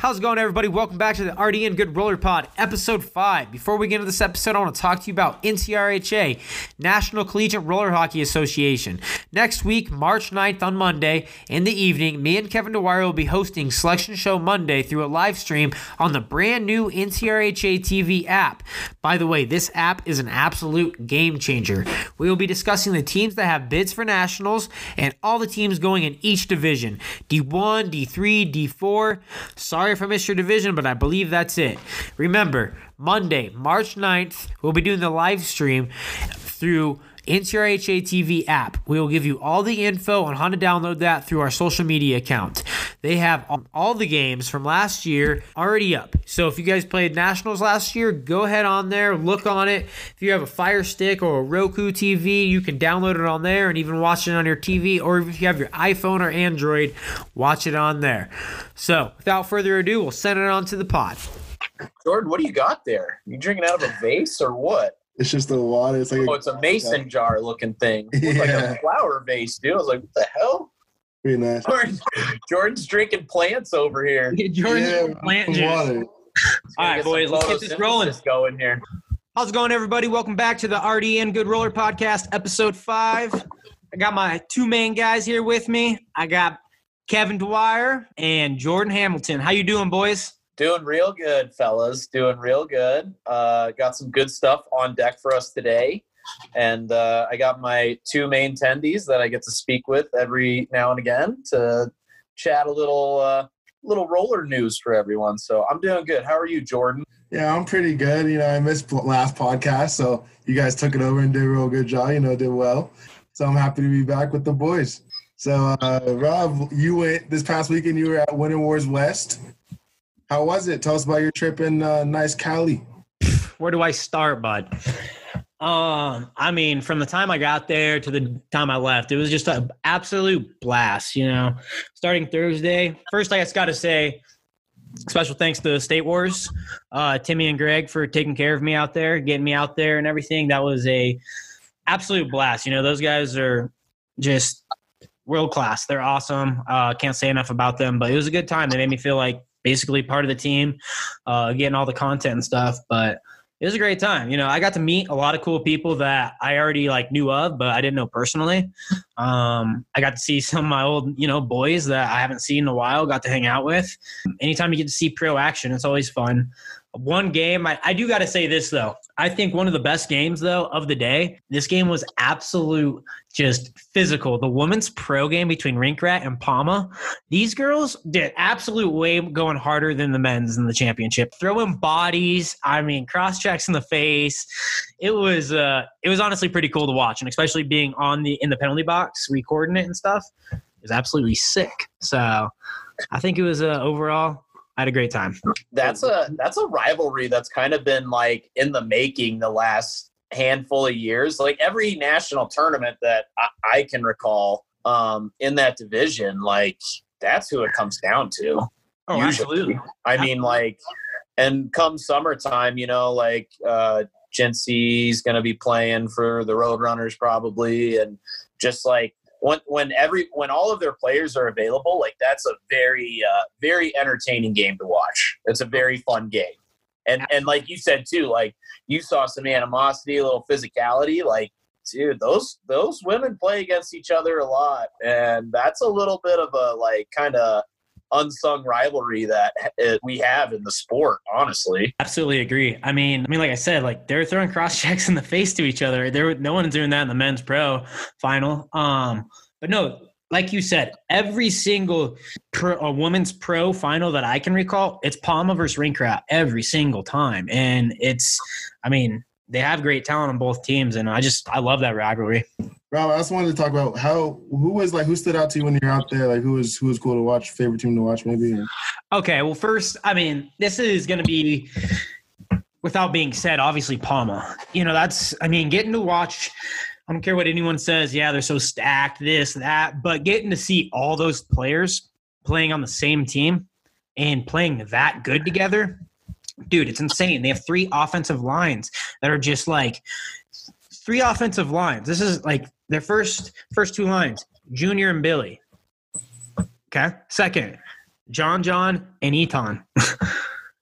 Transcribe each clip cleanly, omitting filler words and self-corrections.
How's it going, everybody? Welcome back to the RDN Good Roller Pod, Episode 5. Before we get into this episode, I want to talk to you about NCRHA, National Collegiate Roller Hockey Association. Next week, March 9th on Monday, in the evening, me and Kevin DeWire will be hosting Selection Show Monday through a live stream on the brand new NCRHA TV app. By the way, this app is an absolute game changer. We will be discussing the teams that have bids for nationals and all the teams going in each division, D1, D3, D4. Sorry if I missed your division, but I believe that's it. Remember, Monday, March 9th, we'll be doing the live stream through NCRHA TV app. We will give you all the info on how to download that through our social media account. They have all the games from last year already up. So if you guys played Nationals last year, go ahead on there, look on it. If you have a Fire Stick or a Roku TV, you can download it on there and even watch it on your TV. Or if you have your iPhone or Android, watch it on there. So without further ado, we'll send it on to the pod. Jordan, what do you got there? You drinking out of a vase or what? It's just the water. It's like it's a mason jar looking thing. It looks like a flower vase, dude. I was like, what the hell? Pretty nice. Jordan's drinking plants over here. Jordan's plant juice. Water. All right, boys, let's get this rolling. Going here. How's it going, everybody? Welcome back to the RDN Good Roller Podcast, Episode 5. I got my two main guys here with me. I got Kevin Dwyer and Jordan Hamilton. How you doing, boys? Doing real good, fellas. Doing real good. Got some good stuff on deck for us today. And I got my two main attendees that I get to speak with every now and again to chat a little roller news for everyone. So I'm doing good. How are you, Jordan? Yeah, I'm pretty good. You know, I missed last podcast, so you guys took it over and did a real good job. You know, did well. So I'm happy to be back with the boys. So, Rob, you went this past weekend. You were at Winter Wars West. How was it? Tell us about your trip in nice Cali. Where do I start, bud? I mean, from the time I got there to the time I left, it was just an absolute blast, you know. Starting Thursday, first I just got to say special thanks to State Wars, Timmy and Greg for taking care of me out there, getting me out there and everything. That was a absolute blast. You know, those guys are just world class. They're awesome. Can't say enough about them, but it was a good time. They made me feel like basically part of the team, getting all the content and stuff, but it was a great time. You know, I got to meet a lot of cool people that I already like knew of, but I didn't know personally. I got to see some of my old, you know, boys that I haven't seen in a while, got to hang out with. Anytime you get to see pro action, it's always fun. One game, I do got to say this, though. I think one of the best games, though, of the day, this game was absolute just physical. The women's pro game between Rinkrat and Palma, these girls did absolute way going harder than the men's in the championship. Throwing bodies, I mean, cross-checks in the face. It was honestly pretty cool to watch, and especially being in the penalty box, recording it and stuff. It was absolutely sick. So I think it was overall – I had a great time. That's a rivalry that's kind of been like in the making the last handful of years. Like every national tournament that I can recall in that division, like that's who it comes down to. Oh, usually. Absolutely. I mean, like, and come summertime, you know, like Jency's going to be playing for the Roadrunners probably, and just like, when all of their players are available, like that's a very very entertaining game to watch. It's a very fun game, and like you said too, like you saw some animosity, a little physicality. Like, dude, those women play against each other a lot, and that's a little bit of a like kind of unsung rivalry that we have in the sport, honestly. Absolutely agree. I mean, like I said, like they're throwing cross checks in the face to each other. No one's doing that in the men's pro final. But no, like you said, every single women's pro final that I can recall, it's Palma versus Rinkrat every single time. And they have great talent on both teams, and I love that rivalry. Rob, I just wanted to talk about who stood out to you when you're out there, like who was cool to watch, favorite team to watch, maybe. Okay, well, first, I mean, this is going to be, without being said, obviously Palma. You know, getting to watch. I don't care what anyone says. Yeah, they're so stacked, this, that, but getting to see all those players playing on the same team and playing that good together. Dude, it's insane. They have three offensive lines that are just like three offensive lines. This is like their first two lines, Junior and Billy. Okay. Second, John, and Eton.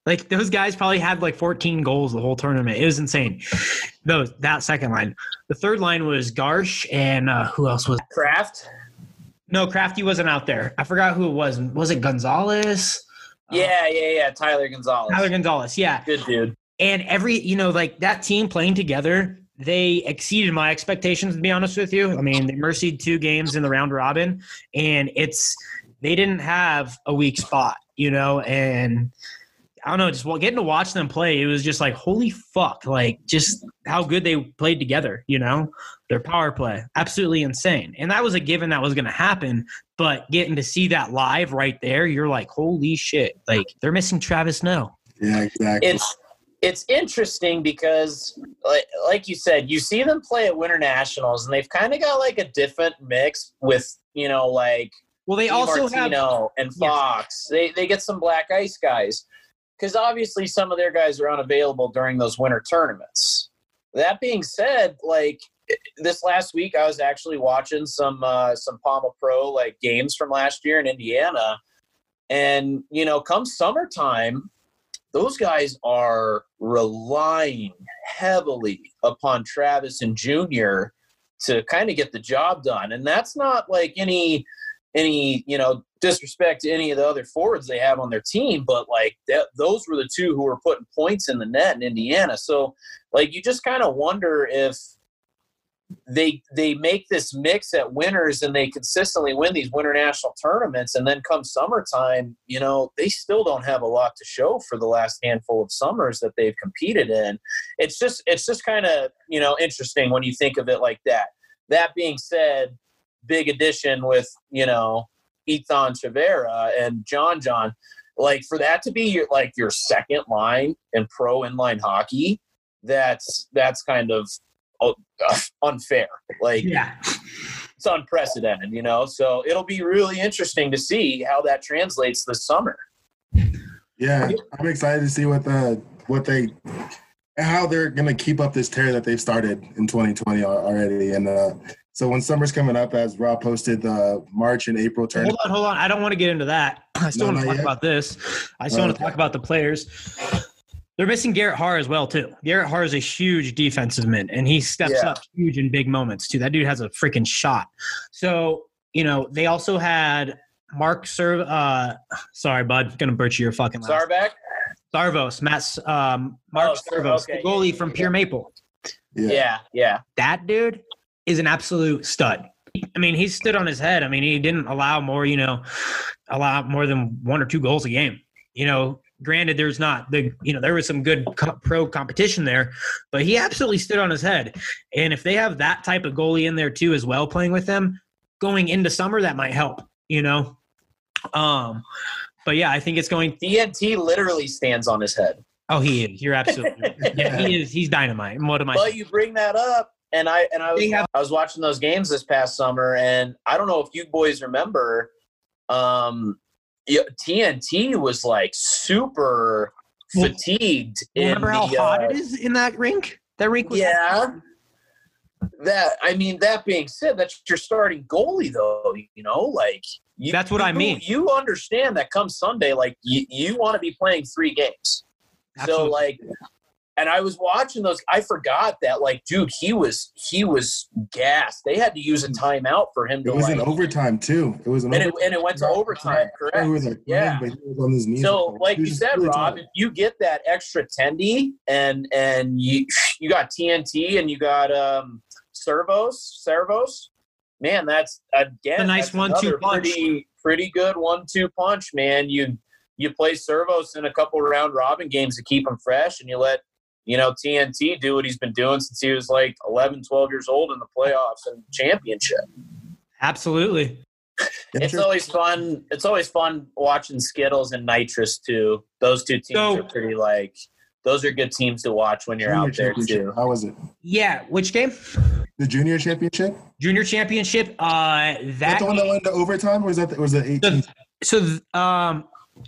Like, those guys probably had like 14 goals the whole tournament. It was insane. That second line. The third line was Garsh and who else was – Kraft? No, Crafty wasn't out there. I forgot who it was. Was it Gonzalez? Yeah. Tyler Gonzalez, yeah. Good dude. And every – that team playing together, they exceeded my expectations, to be honest with you. I mean, they mercied 2 games in the round robin, and they didn't have a weak spot, and – I don't know, just getting to watch them play, it was just like, holy fuck, like just how good they played together, Their power play, absolutely insane. And that was a given that was going to happen, but getting to see that live right there, you're like, holy shit, like they're missing Travis Snow. Yeah, exactly. It's interesting because, like you said, you see them play at Winter Nationals, and they've kind of got like a different mix with, well, they also Martino have, and Fox. Yeah. They get some Black Ice guys. Because obviously some of their guys are unavailable during those winter tournaments. That being said, this last week I was actually watching some Palma Pro games from last year in Indiana, and come summertime, those guys are relying heavily upon Travis and Junior to kind of get the job done, and that's not any disrespect to any of the other forwards they have on their team, but those were the two who were putting points in the net in Indiana. So you just kind of wonder if they make this mix at winters and they consistently win these winter national tournaments, and then come summertime, they still don't have a lot to show for the last handful of summers that they've competed in. It's just kind of interesting when you think of it like that. That being said, big addition with, Ethan Chevera and John, for that to be your second line in pro inline hockey, that's kind of unfair. It's unprecedented, so it'll be really interesting to see how that translates this summer. Yeah. I'm excited to see how they're going to keep up this tear that they've started in 2020 already. And, so when summer's coming up, as Rob posted, the March and April tournament. Hold on. I don't want to get into that. I still want to talk about this. I still want to talk about the players. They're missing Garrett Haar as well, too. Garrett Haar is a huge defensive man, and he steps up huge in big moments, too. That dude has a freaking shot. So, they also had Mark Serv. Sorry, bud. Going to butcher your fucking last. Sarvak? Sarvos. Mark Servos, okay. The goalie from Pure Maple. Yeah. That dude is an absolute stud. I mean, he stood on his head. I mean, he didn't allow more than 1 or 2 goals a game. Granted, there's not the there was some good pro competition there, but he absolutely stood on his head. And if they have that type of goalie in there too as well playing with them going into summer, that might help, But yeah, I think it's going – DNT literally stands on his head. Oh, he is. You're absolutely right. Yeah, he is. He's dynamite. And what am I – But you bring that up. And I was watching those games this past summer, and I don't know if you boys remember, TNT was super fatigued. Remember how hot it is in that rink? That rink was hot. That being said, that's your starting goalie, though. That's what I mean. You understand that come Sunday, you want to be playing 3 games. Absolutely. So And I was watching those. I forgot that, dude, he was gassed. They had to use a timeout for him to. It was an overtime too. It was an overtime. And it went to overtime. Correct. He was but he was on his knees. So, you said, really Rob, tight. If you get that extra tendy and you got TNT and you got Servos, man, that's again a nice 1-2 punch. Pretty good 1-2 punch, man. You play Servos in a couple round robin games to keep him fresh, and you let. TNT do what he's been doing since he was 11, 12 years old in the playoffs and championship. Absolutely. It's always fun. It's always fun watching Skittles and Nitrous, too. Those 2 teams are pretty, those are good teams to watch when you're out there, too. How was it? Yeah. Which game? The junior championship? Junior championship. That the one that went to overtime, or was that 18? So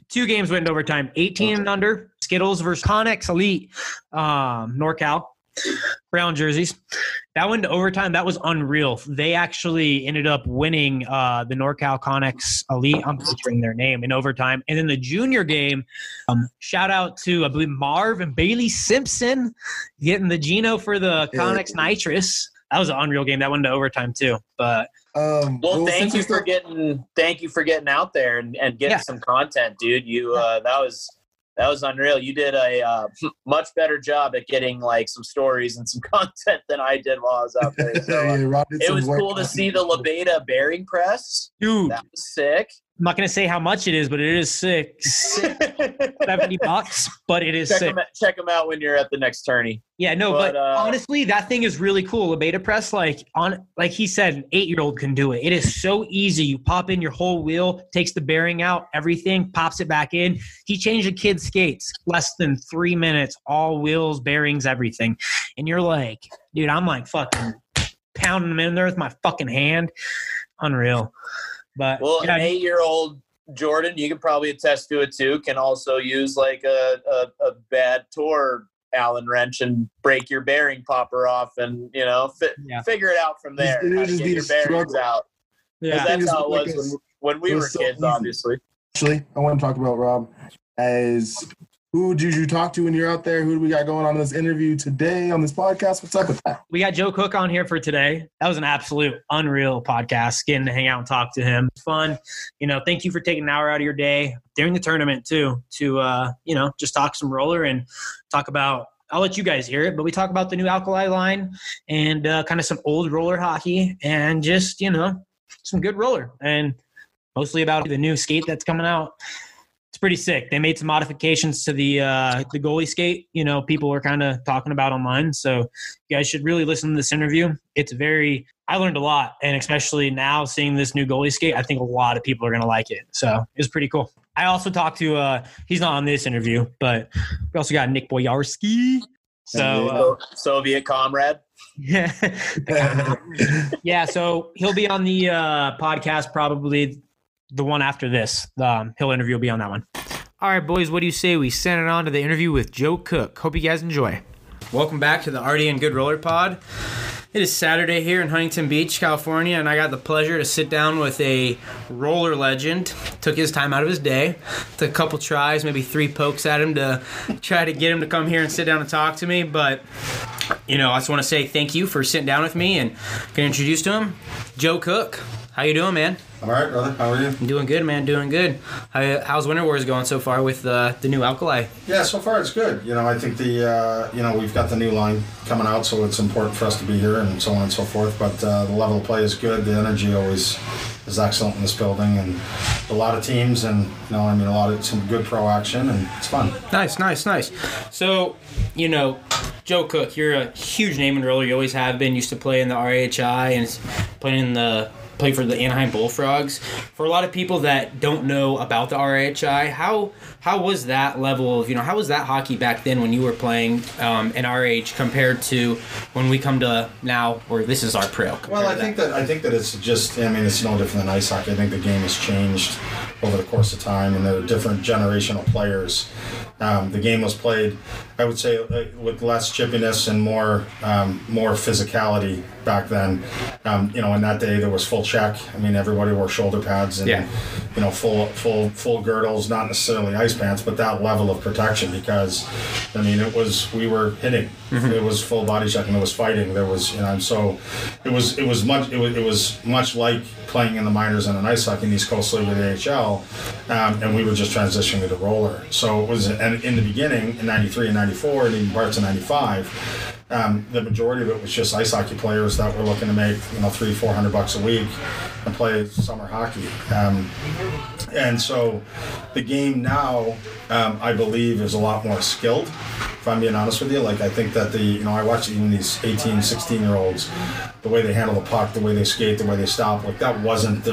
2 games went into overtime, 18 and under. Skittles versus Connex Elite, NorCal. brown jerseys. That went to overtime. That was unreal. They actually ended up winning the NorCal Connex Elite. I'm butchering their name in overtime. And then the junior game, shout out to, I believe, Marv and Bailey Simpson getting the Geno for the Connex Nitrous. That was an unreal game. That went to overtime too. But well, thank you for getting out there and getting some content, dude. That was unreal. You did a much better job at getting like some stories and some content than I did while I was out there. So, it was cool to see the LaBeta bearing press. Dude, that was sick. I'm not going to say how much it is, but it is sick. $70, but it is sick. Check them out when you're at the next tourney. Yeah, no, but honestly, that thing is really cool. LaBeta press, like he said, an 8-year-old can do it. It is so easy. You pop in your whole wheel, takes the bearing out, everything, pops it back in. He changed a kid's skates less than 3 minutes, all wheels, bearings, everything. And you're like, dude, I'm like fucking pounding them in there with my fucking hand. Unreal. But an 8-year-old Jordan, you can probably attest to it too, can also use like a bad tour Allen wrench and break your bearing popper off and, you know, figure it out from there. It'll just be a struggle. Out. Yeah. That's how it was when we were kids, obviously. Actually, I want to talk about, Rob, as who did you talk to when you're out there? Who do we got going on this interview today on this podcast? What's up with that? We got Joe Cook on here for today. That was an absolute unreal podcast, getting to hang out and talk to him. Fun. You know, thank you for taking an hour out of your day during the tournament too, to, you know, just talk some roller and talk about, I'll let you guys hear it, but we talk about the new Alkali line and kind of some old roller hockey and just, you know, some good roller and mostly about the new skate that's coming out. It's pretty sick. They made some modifications to the goalie skate, you know, people are kind of talking about online. So you guys should really listen to this interview. It's very, I learned a lot. And especially now seeing this new goalie skate, I think a lot of people are going to like it. So it's pretty cool. I also talked to, he's not on this interview, but we also got Nick Boyarski. So Soviet comrade. Yeah. Yeah. So he'll be on the podcast probably. The one after this, he'll interview will be on that one. All right, boys, what do you say we send it on to the interview with Joe Cook? Hope you guys enjoy. Welcome back to the RD & Good Roller Pod. It is Saturday here in Huntington Beach, California, and I got the pleasure to sit down with a roller legend. Took his time out of his day. Took a couple tries, maybe 3 pokes at him to try to get him to come here and sit down and talk to me, but... You know, I just want to say thank you for sitting down with me and getting introduced to him. Joe Cook, how you doing, man? All right, brother. How are you? I'm doing good, man. Doing good. How's Winter Wars going so far with the new Alkali? Yeah, so far it's good. You know, I think we've got the new line coming out, so it's important for us to be here and so on and so forth. But the level of play is good. The energy always is excellent in this building, and a lot of teams, and a lot of some good pro action, and it's fun. Nice. So, you know. Joe Cook, you're a huge name in roller. You always have been. Used to play in the RHI and play for the Anaheim Bullfrogs. For a lot of people that don't know about the RHI, how was that level of how was that hockey back then when you were playing in our age compared to when we come to now, or this is our pro? Well, I think that it's just it's no different than ice hockey. I think the game has changed over the course of time, and there are different generational players. The game was played, I would say, with less chippiness and more physicality back then. In that day there was full check. Everybody wore shoulder pads and full girdles, not necessarily ice pants, but that level of protection because, it was we were hitting. Mm-hmm. It was full body checking. It was fighting. There was so it was much like playing in the minors and an ice hockey in East Coast League with AHL, and we were just transitioning to the roller. So it was in the beginning in '93 and '94 and even parts of '95. The majority of it was just ice hockey players that were looking to make $300-$400 a week and play summer hockey. And so the game now, I believe, is a lot more skilled, if I'm being honest with you. Like, I think that I watch even these 18, 16-year-olds, the way they handle the puck, the way they skate, the way they stop, like that wasn't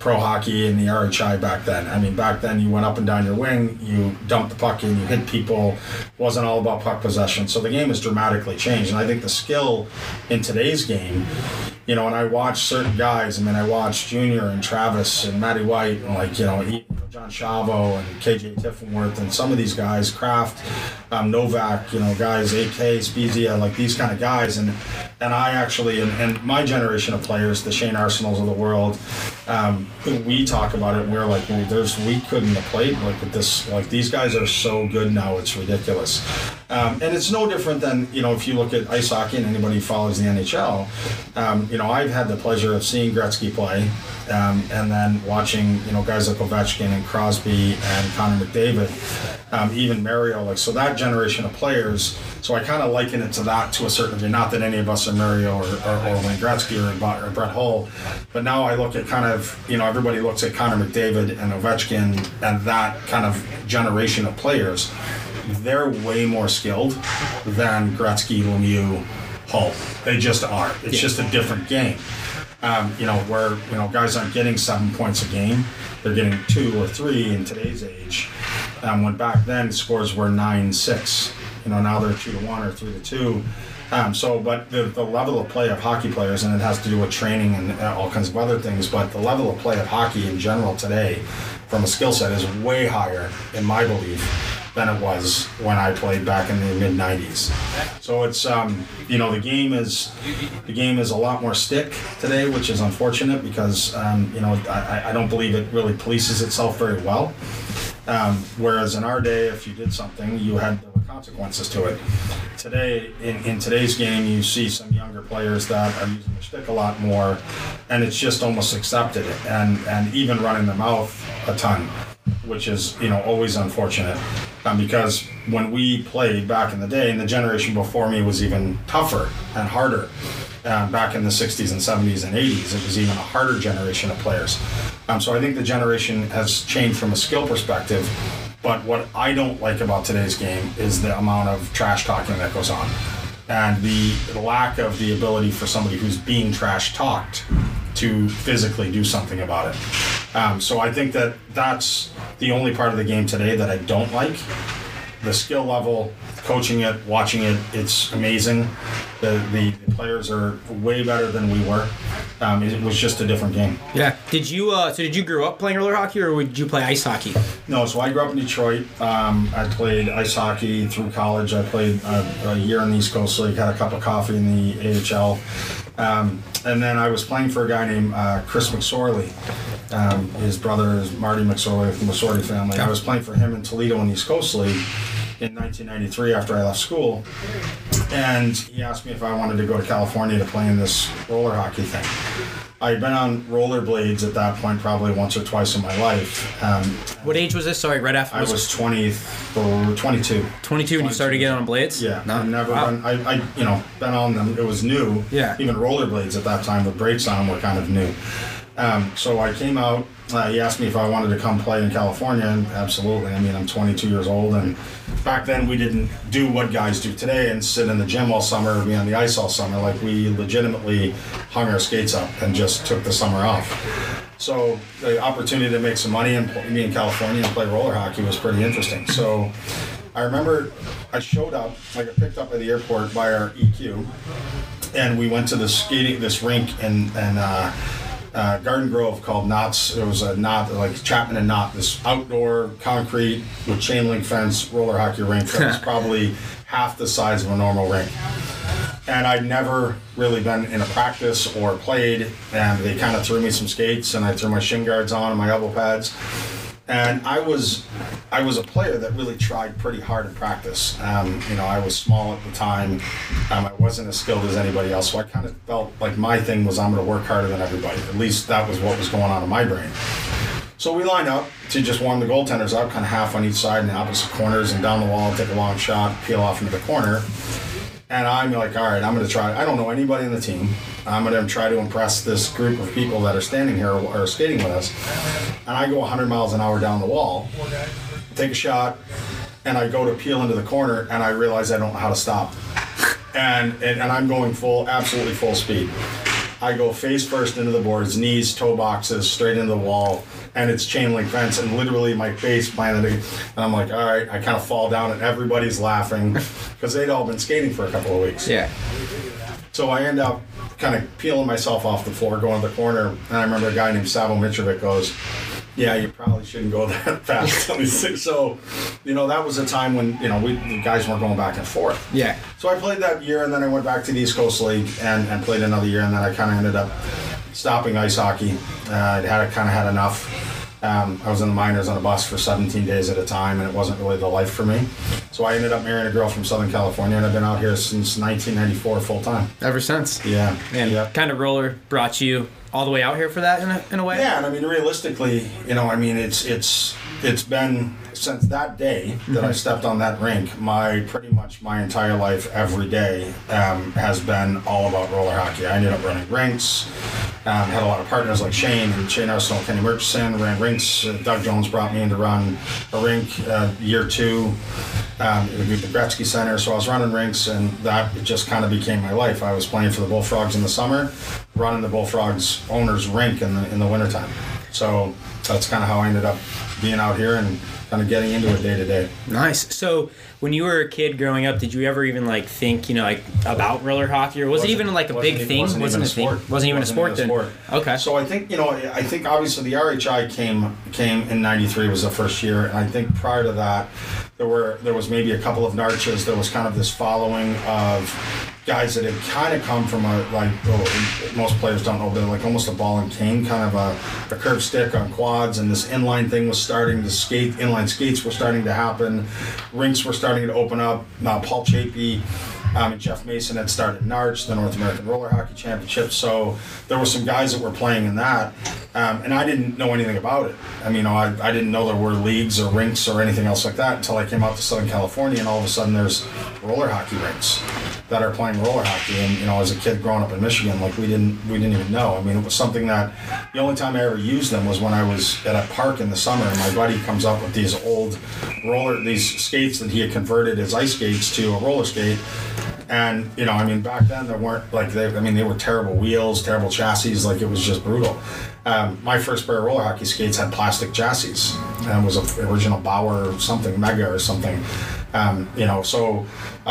pro hockey in the RHI back then. Back then you went up and down your wing, you dumped the puck and you hit people. It wasn't all about puck possession. So the game has dramatically changed. And I think the skill in today's game, and I watched certain guys. I watched Junior and Travis and Matty White and John Chavo and KJ Tiffenworth and some of these guys, Kraft, Novak, you know, guys, AK, Spezia, like these kind of guys. And I actually, and my generation of players, the Shane Arsenals of the world, we talk about it. We're like, well, we couldn't have played like this. Like these guys are so good now, it's ridiculous. And it's no different than, you know, if you look at ice hockey and anybody who follows the NHL, you know, I've had the pleasure of seeing Gretzky play. And then watching, you know, guys like Ovechkin and Crosby and Connor McDavid, even Mario, like, so that generation of players. So I kind of liken it to that to a certain degree. Not that any of us are Mario or Wayne Gretzky or Brett Hull, but now I look at kind of, you know, everybody looks at Connor McDavid and Ovechkin and that kind of generation of players. They're way more skilled than Gretzky, Lemieux, Hull. They just are. It's just a different game. You know, where, you know, guys aren't getting 7 points a game. They're getting 2 or 3 in today's age. When back then, scores were 9-6. You know, now they're 2-1 or 3-2. So, but the level of play of hockey players, and it has to do with training and all kinds of other things, but the level of play of hockey in general today, from a skill set, is way higher, in my belief, than it was when I played back in the mid-90s. So it's, you know, the game is a lot more stick today, which is unfortunate because, you know, I don't believe it really polices itself very well. Whereas in our day, if you did something, you had the consequences to it. Today, in today's game, you see some younger players that are using the stick a lot more, and it's just almost accepted, and even running their mouth a ton, which is, you know, always unfortunate. Because when we played back in the day, and the generation before me was even tougher and harder. Back in the 60s and 70s and 80s, it was even a harder generation of players. So I think the generation has changed from a skill perspective. But what I don't like about today's game is the amount of trash talking that goes on, and the lack of the ability for somebody who's being trash talked to physically do something about it. So I think that's the only part of the game today that I don't like. The skill level, coaching it, watching it, it's amazing. The players are way better than we were. It was just a different game. Yeah. Did you did you grow up playing roller hockey, or did you play ice hockey? No. So I grew up in Detroit. I played ice hockey through college. I played a year in the East Coast League. Had a cup of coffee in the AHL. And then I was playing for a guy named Chris McSorley. His brother is Marty McSorley of the McSorley family. I was playing for him in Toledo in the East Coast League in 1993 after I left school. And he asked me if I wanted to go to California to play in this roller hockey thing. I had been on rollerblades at that point probably once or twice in my life. What age was this? Sorry, right after I was 22. 22 when you started getting on blades? Yeah. No. I've never been, I you know, been on them. It was new. Yeah. Even rollerblades at that time with brakes on them were kind of new. So I came out. He asked me if I wanted to come play in California, and absolutely. I mean, I'm 22 years old, and back then we didn't do what guys do today and sit in the gym all summer or be on the ice all summer. Like, we legitimately hung our skates up and just took the summer off. So the opportunity to make some money and be in California and play roller hockey was pretty interesting. So I remember I showed up, like I picked up at the airport by our EQ, and we went to this rink in Garden Grove called Knott's. It was a Knott, like Chapman and Knott, this outdoor concrete with chain link fence roller hockey rink that was probably half the size of a normal rink. And I'd never really been in a practice or played, and they kind of threw me some skates, and I threw my shin guards on and my elbow pads. And I was a player that really tried pretty hard in practice. You know, I was small at the time. I wasn't as skilled as anybody else, so I kind of felt like my thing was I'm going to work harder than everybody. At least that was what was going on in my brain. So we lined up to just warm the goaltenders up, kind of half on each side in the opposite corners, and down the wall, take a long shot, peel off into the corner. And I'm like, all right, I'm going to try. I don't know anybody in the team. I'm going to try to impress this group of people that are standing here or skating with us. And I go 100 miles an hour down the wall, take a shot, and I go to peel into the corner, and I realize I don't know how to stop. And I'm going absolutely full speed. I go face first into the boards, knees, toe boxes, straight into the wall, and it's chain link fence, and literally my face planted, and I'm like, all right, I kind of fall down, and everybody's laughing because they'd all been skating for a couple of weeks. Yeah. So I end up kind of peeling myself off the floor, going to the corner, and I remember a guy named Savo Mitrovic goes, yeah, you probably shouldn't go that fast. So, you know, that was a time when, you know, the guys weren't going back and forth. Yeah. So I played that year, and then I went back to the East Coast League and played another year, and then I kind of ended up stopping ice hockey. I kind of had enough. I was in the minors on a bus for 17 days at a time, and it wasn't really the life for me. So I ended up marrying a girl from Southern California, and I've been out here since 1994 full-time. Ever since. Yeah. And kind of roller brought you all the way out here for that in a way? Yeah, and I mean, realistically, you know, I mean, it's been since that day that I stepped on that rink, pretty much my entire life every day has been all about roller hockey. I ended up running rinks, had a lot of partners like Shane Arsenal, Kenny Murchison, ran rinks. Doug Jones brought me in to run a rink year two. It would be the Gretzky Center, so I was running rinks, and that just kind of became my life. I was playing for the Bullfrogs in the summer, running the Bullfrogs owner's rink in the wintertime. So that's kind of how I ended up being out here and kind of getting into it day to day. Nice. So when you were a kid growing up, did you ever even like think, you know, like about roller hockey, or was it even like a big thing? Wasn't even a sport then. Okay. So I think, you know, obviously the RHI came in '93 was the first year, and I think prior to that there was maybe a couple of NARCHs. There was kind of this following of guys that had kind of come from most players don't know, but like almost a ball and cane, kind of a curved stick on quads, and this inline thing was starting to skate. Inline skates were starting to happen. Rinks were starting to open up. Paul Chapey and Jeff Mason had started NARCH, the North American Roller Hockey Championship. So there were some guys that were playing in that, and I didn't know anything about it. I mean, I didn't know there were leagues or rinks or anything else like that until I came out to Southern California, and all of a sudden there's roller hockey rinks that are playing roller hockey. And, you know, as a kid growing up in Michigan, like we didn't even know. I mean, it was something that the only time I ever used them was when I was at a park in the summer, and my buddy comes up with these old these skates that he had converted as ice skates to a roller skate. And, you know, I mean, back then there weren't like they were terrible wheels, terrible chassis. Like, it was just brutal. My first pair of roller hockey skates had plastic chassis, and it was an original Bauer or something, Mega or something. You know, so,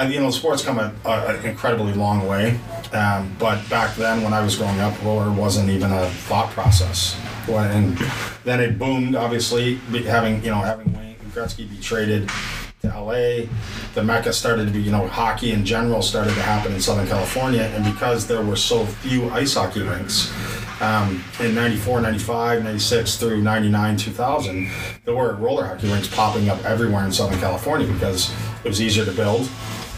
you know, sports come an incredibly long way. But back then, when I was growing up, roller wasn't even a thought process. And then it boomed, obviously, having Wayne Gretzky be traded to LA. The Mecca started to be, you know, hockey in general started to happen in Southern California. And because there were so few ice hockey rinks, in 94, 95, 96 through 99, 2000, there were roller hockey rinks popping up everywhere in Southern California because it was easier to build,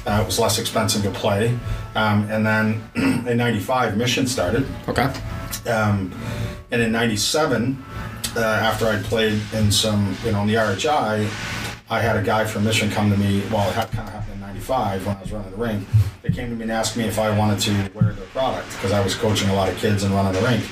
it was less expensive to play, and then in 95, Mission started. Okay. And in 97, after I'd played in some, you know, in the RHI, I had a guy from Mission come to me, well, it kind of happened in 95 when I was running the rink. They came to me and asked me if I wanted to wear their product because I was coaching a lot of kids and running the rink.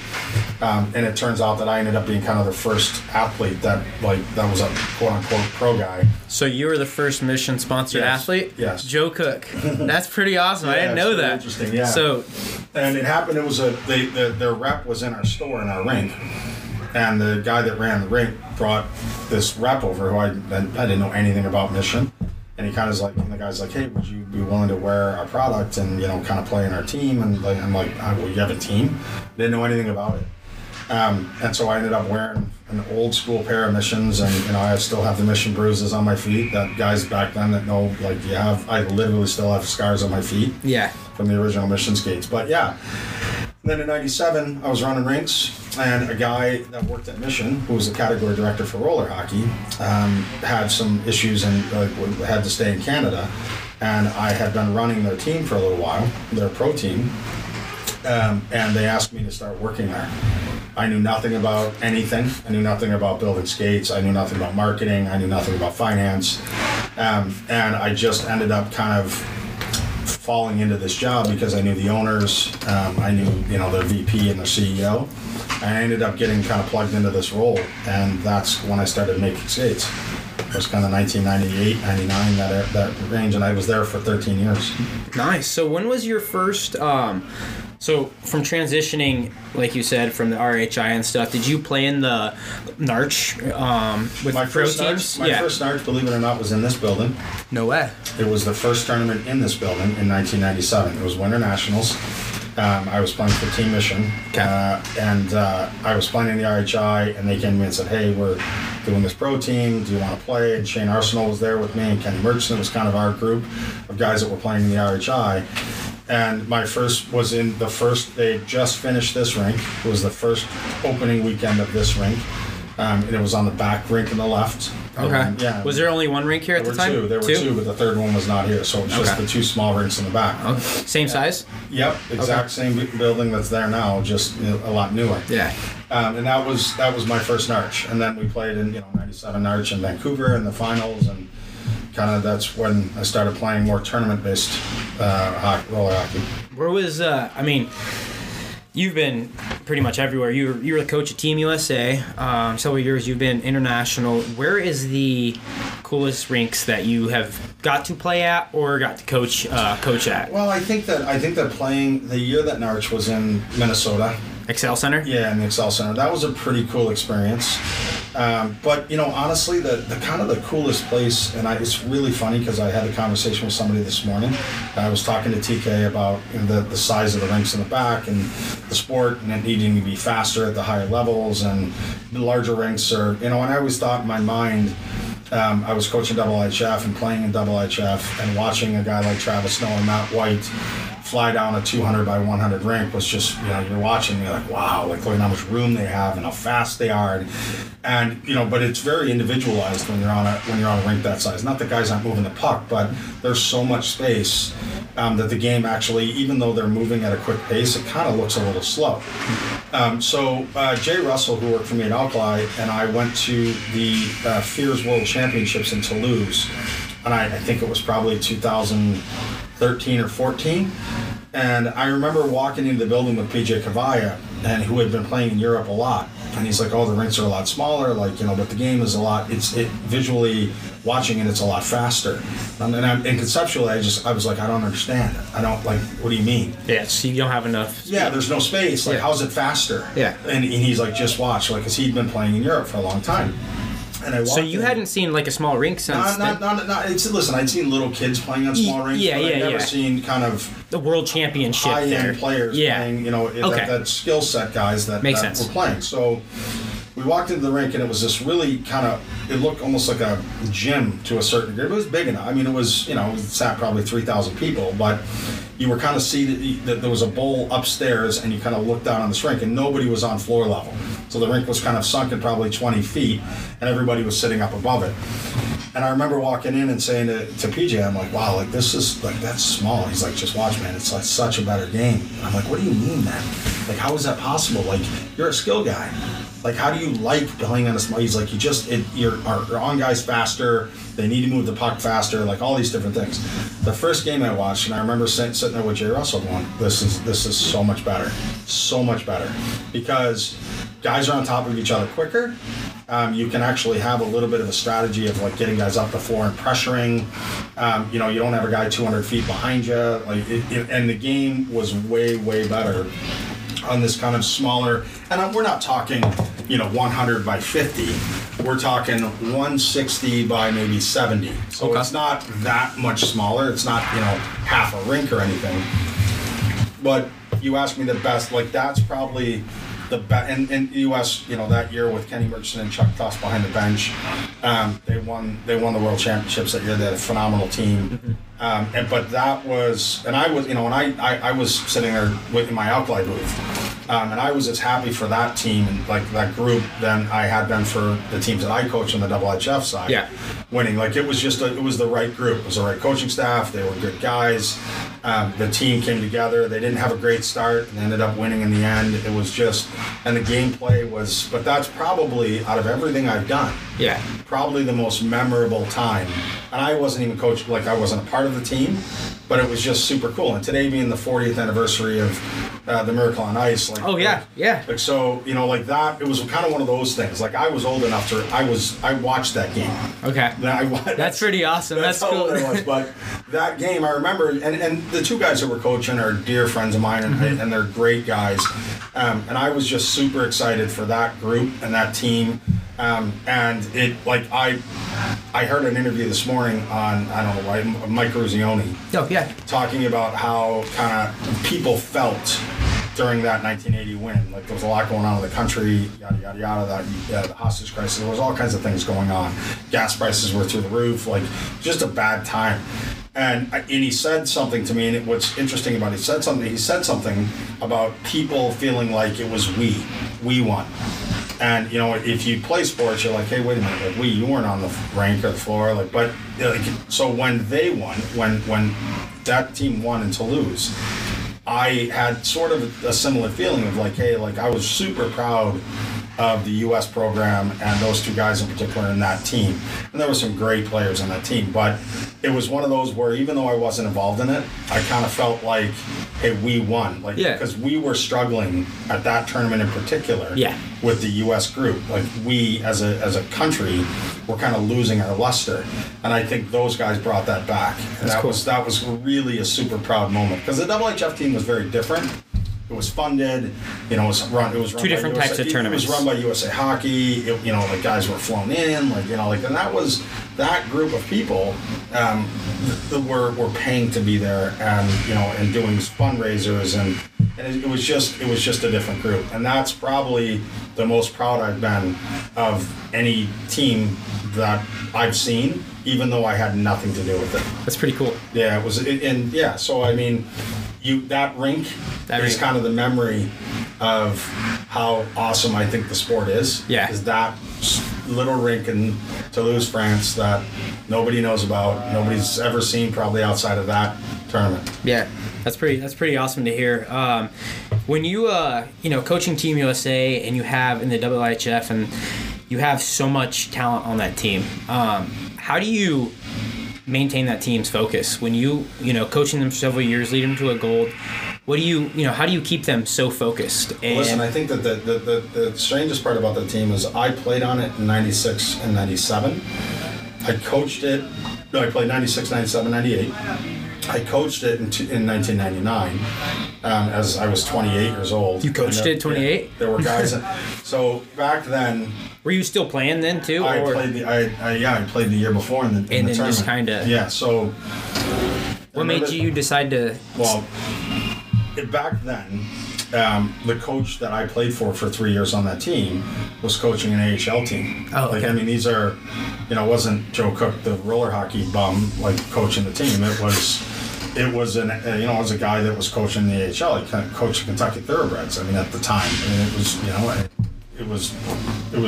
And it turns out that I ended up being kind of the first athlete that was a quote-unquote pro guy. So you were the first Mission-sponsored athlete? Yes. Joe Cook. That's pretty awesome. Yeah, I didn't know that. Interesting, yeah. So, and it happened, it was their rep was in our store in our rink. And the guy that ran the rink brought this rep over, who I didn't know anything about Mission. And he kind of was like, and the guy's like, hey, would you be willing to wear our product and, you know, kind of play in our team? And like, I'm like, well, you have a team? Didn't know anything about it. And so I ended up wearing an old school pair of Missions, and, you know, I still have the Mission bruises on my feet. That guys back then that know, like, I literally still have scars on my feet. Yeah. From the original Mission skates. But yeah. Then in 97, I was running rinks, and a guy that worked at Mission, who was the category director for roller hockey, had some issues and had to stay in Canada. And I had been running their team for a little while, their pro team, and they asked me to start working there. I knew nothing about anything. I knew nothing about building skates. I knew nothing about marketing. I knew nothing about finance. And I just ended up kind of falling into this job because I knew the owners, I knew, you know, their VP and their CEO. I ended up getting kind of plugged into this role, and that's when I started making skates. It was kind of 1998, 99, that range, and I was there for 13 years. Nice. So when was your first, so from transitioning, like you said, from the RHI and stuff, did you play in the NARCH with my pro teams? My first NARCH, believe it or not, was in this building. No way. It was the first tournament in this building in 1997. It was Winter Nationals. I was playing for Team Mission, and I was playing in the RHI, and they came to me and said, hey, we're doing this pro team, do you want to play? And Shane Arsenal was there with me, and Kenny Murchison was kind of our group of guys that were playing in the RHI. And my first was in the first, they just finished this rink, it was the first opening weekend of this rink. And it was on the back rink on the left. Okay. And, yeah. Was there only one rink here at the time? There were two, but the third one was not here. So it was just the two small rinks in the back. Okay. Same size? Yep. Exact same building that's there now, just a lot newer. Yeah. And that was my first NARCH. And then we played in, 97 NARCH in Vancouver in the finals. And kind of that's when I started playing more tournament-based roller hockey. Where was, you've been pretty much everywhere. You were the coach of Team USA. Several years you've been international. Where is the coolest rinks that you have got to play at or got to coach at? Well, I think that playing the year that NARCH was in Minnesota. Excel Center? Yeah, in the Excel Center. That was a pretty cool experience. But, honestly, the kind of the coolest place, and it's really funny because I had a conversation with somebody this morning. I was talking to TK about the size of the rinks in the back and the sport and it needing to be faster at the higher levels and the larger rinks are, and I always thought in my mind, I was coaching HHF and playing in HHF and watching a guy like Travis Snow and Matt White fly down a 200 by 100 rink was just, you're watching, you're like, wow, like look at how much room they have and how fast they are. And but it's very individualized when you're on a rink that size. Not that guys aren't moving the puck, but there's so much space that the game actually, even though they're moving at a quick pace, it kind of looks a little slow. So Jay Russell, who worked for me at Alkali, and I went to the FIRS World Championships in Toulouse, and I think it was probably 2013 or 14. And I remember walking into the building with PJ Cavalla, and who had been playing in Europe a lot. And he's like, oh, the rinks are a lot smaller, but the game is visually watching it, it's a lot faster. And conceptually, I was like, I don't understand. What do you mean? Yeah, so you don't have enough speed. Yeah, there's no space. How is it faster? Yeah. And he's like, just watch, because he'd been playing in Europe for a long time. And I hadn't seen a small rink since then? Listen, I'd seen little kids playing on small rinks, but I'd never seen kind of the world championship high end players playing, that skill set guys that were playing. So we walked into the rink and it was this really kind of, it looked almost like a gym to a certain degree. It was big enough. It was, it sat probably 3,000 people, but you were kind of seated, that there was a bowl upstairs and you kind of looked down on this rink and nobody was on floor level. So the rink was kind of sunken probably 20 feet and everybody was sitting up above it. And I remember walking in and saying to PJ, I'm like, wow, this is, that's small. He's like, just watch, man. It's such a better game. And I'm like, what do you mean, man? How is that possible? You're a skill guy. How do you playing on a small? He's like, you're on guys faster. They need to move the puck faster. All these different things. The first game I watched, and I remember sitting there with Jay Russell going, this is so much better, because guys are on top of each other quicker. You can actually have a little bit of a strategy of getting guys up the floor and pressuring. You don't have a guy 200 feet behind you. And the game was way, way better on this kind of smaller, and we're not talking 100 by 50. We're talking 160 by maybe 70. So It's not that much smaller. It's not half a rink or anything. But you asked me the best. That's probably the best. And the U.S. That year with Kenny Murchison and Chuck Toss behind the bench, they won the world championships that year. They had a phenomenal team. Mm-hmm. I was sitting there in my Alkali booth, and I was as happy for that team, that group, than I had been for the teams that I coached on the HHF side. Yeah, winning. It was just it was the right group. It was the right coaching staff. They were good guys. The team came together. They didn't have a great start and ended up winning in the end. It was just, and the gameplay was. But that's probably out of everything I've done. Yeah, probably the most memorable time. And I wasn't even coached. I wasn't a part of the team, but it was just super cool. And today being the 40th anniversary of the Miracle on Ice, it was kind of one of those things. I was old enough to I watched that game. Okay. That's pretty awesome. That's cool. How old I was, but that game I remember, and the two guys that were coaching are dear friends of mine, and they're great guys. And I was just super excited for that group and that team. And it, like, I heard an interview this morning on, Mike Ruzioni. Oh, yeah. Talking about how kind of people felt during that 1980 win. Like, there was a lot going on in the country, yada, yada, yada, the hostage crisis. There was all kinds of things going on. Gas prices were through the roof. Like, just a bad time. And he said something to me, and what's interesting about it, he said something about people feeling like it was we won. And, you know, if you play sports, you're like, hey, wait a minute, like, you weren't on the rank or the floor. Like, but, like, so when they won, when that team won in Toulouse, I had sort of a similar feeling of like, hey, like, I was super proud of the U.S. program and those two guys in particular in that team. And there were some great players on that team, but it was one of those where even though I wasn't involved in it, I kind of felt like, hey, we won. Like, because we were struggling at that tournament in particular with the U.S. group. Like, we as a country were kind of losing our luster. And I think those guys brought that back. And that was really a super proud moment, because the AHF team was very different. It was funded, you know. It was run two different types of tournaments. It was run by USA Hockey. It, you know, the guys were flown in, like, you know, like, and that was that group of people that were paying to be there, and, you know, and doing fundraisers, and it was just a different group, and that's probably the most proud I've been of any team that I've seen, even though I had nothing to do with it. That's pretty cool. Yeah, it was, and yeah. So I mean. That rink is kind of the memory of how awesome I think the sport is. Yeah. Is that little rink in Toulouse, France, that nobody knows about, nobody's ever seen probably outside of that tournament. Yeah, that's pretty awesome to hear. When you coaching Team USA and you have in the IIHF and you have so much talent on that team, how do you maintain that team's focus when you coaching them for several years, lead them to a gold? What do how do you keep them so focused? And listen, I think that the strangest part about the team is I played on it in 96 and 97. I played 96, 97, 98. I coached it in 1999 as I was 28 years old. You coached it 28? There were guys. So back then... Were you still playing then too? I played the year before in the tournament. And then just kind of... Yeah, so... What made you decide to... Well, back then, the coach that I played for 3 years on that team was coaching an AHL team. Oh, okay. Like, I mean, these are... You know, it wasn't Joe Cook, the roller hockey bum, like, coaching the team. It was a guy that was coaching the AHL. He kind of coached Kentucky Thoroughbreds. I mean, at the time, I mean, it was, you know, it was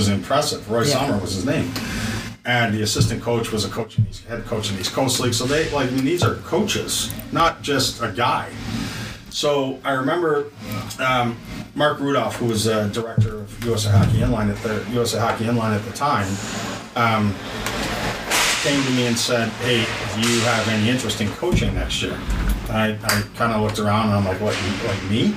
impressive. Roy Sommer was his name, and the assistant coach was head coach in East Coast League. So they, like, I mean, these are coaches, not just a guy. So I remember Mark Rudolph, who was a director of USA Hockey Inline at the time. Came to me and said, hey, do you have any interest in coaching next year? I kind of looked around and I'm like, what, like me?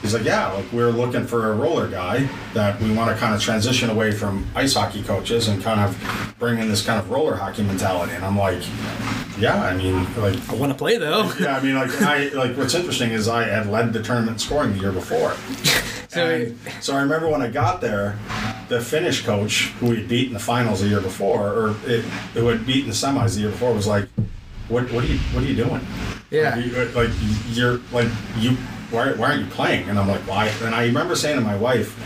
He's like, yeah, like, we're looking for a roller guy that we want to kind of transition away from ice hockey coaches and kind of bring in this kind of roller hockey mentality. And I'm like, yeah, I mean, like, I want to play though. Yeah, I mean, like, what's interesting is I had led the tournament scoring the year before. So I remember when I got there, the Finnish coach, who we beat in the finals the year before, who had beaten the semis the year before, was like, "What are you doing? Yeah, why aren't you playing?" And I'm like, "Why?" And I remember saying to my wife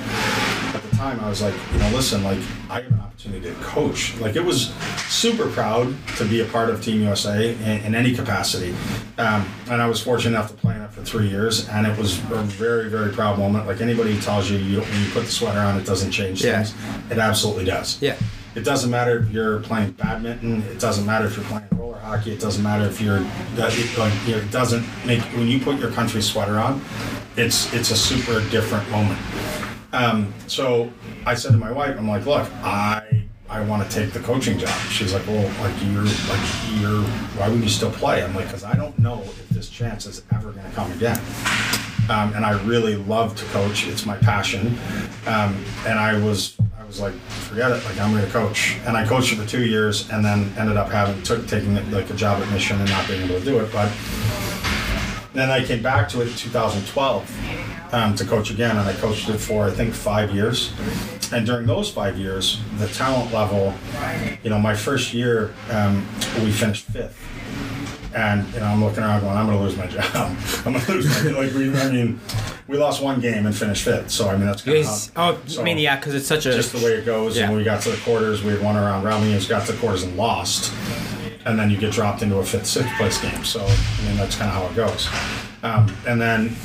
at the time, I was like, "You know, listen, like, I have an opportunity to coach. Like, it was super proud to be a part of Team USA in any capacity, and I was fortunate enough to play in it for 3 years, and it was a very, very proud moment. Like, anybody who tells you, when you put the sweater on, it doesn't change things. It absolutely does. Yeah. It doesn't matter if you're playing badminton. It doesn't matter if you're playing roller hockey. It doesn't matter if you're it doesn't make when you put your country sweater on. It's a super different moment. So I said to my wife, I'm like, look, I want to take the coaching job. She's like, well, why would you still play? I'm like, because I don't know if this chance is ever going to come again. And I really love to coach. It's my passion. And I was I was like, forget it, like I'm going to coach. And I coached for 2 years and then ended up having taking like a job at Mission and not being able to do it. But then I came back to it in 2012 to coach again, and I coached it for I think 5 years. And during those 5 years, the talent level, you know, my first year we finished fifth. And you know, I'm looking around going, I'm going to lose my job. I'm going to lose my job. Like, I mean, we lost one game and finished fifth. So, I mean, that's kind of how. Oh, so, I mean, yeah, because it's such a... Just the way it goes. Yeah. And when we got to the quarters, we had won around round games, got to the quarters and lost. And then you get dropped into a fifth, sixth place game. So, I mean, that's kind of how it goes. And then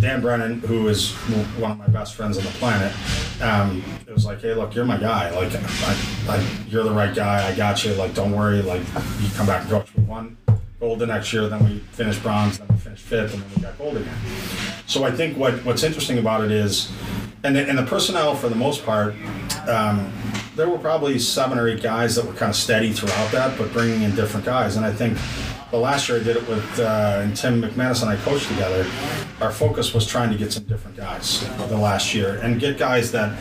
Dan Brennan, who is one of my best friends on the planet, it was like, hey, look, you're my guy. Like, you're the right guy. I got you. Like, don't worry. Like, you come back and coach. We won gold the next year, then we finished bronze, then we finished fifth, and then we got gold again. So I think what's interesting about it is, and the personnel for the most part, there were probably 7 or 8 guys that were kind of steady throughout that, but bringing in different guys. And I think the last year I did it with and Tim McManus and I coached together. Our focus was trying to get some different guys the last year and get guys that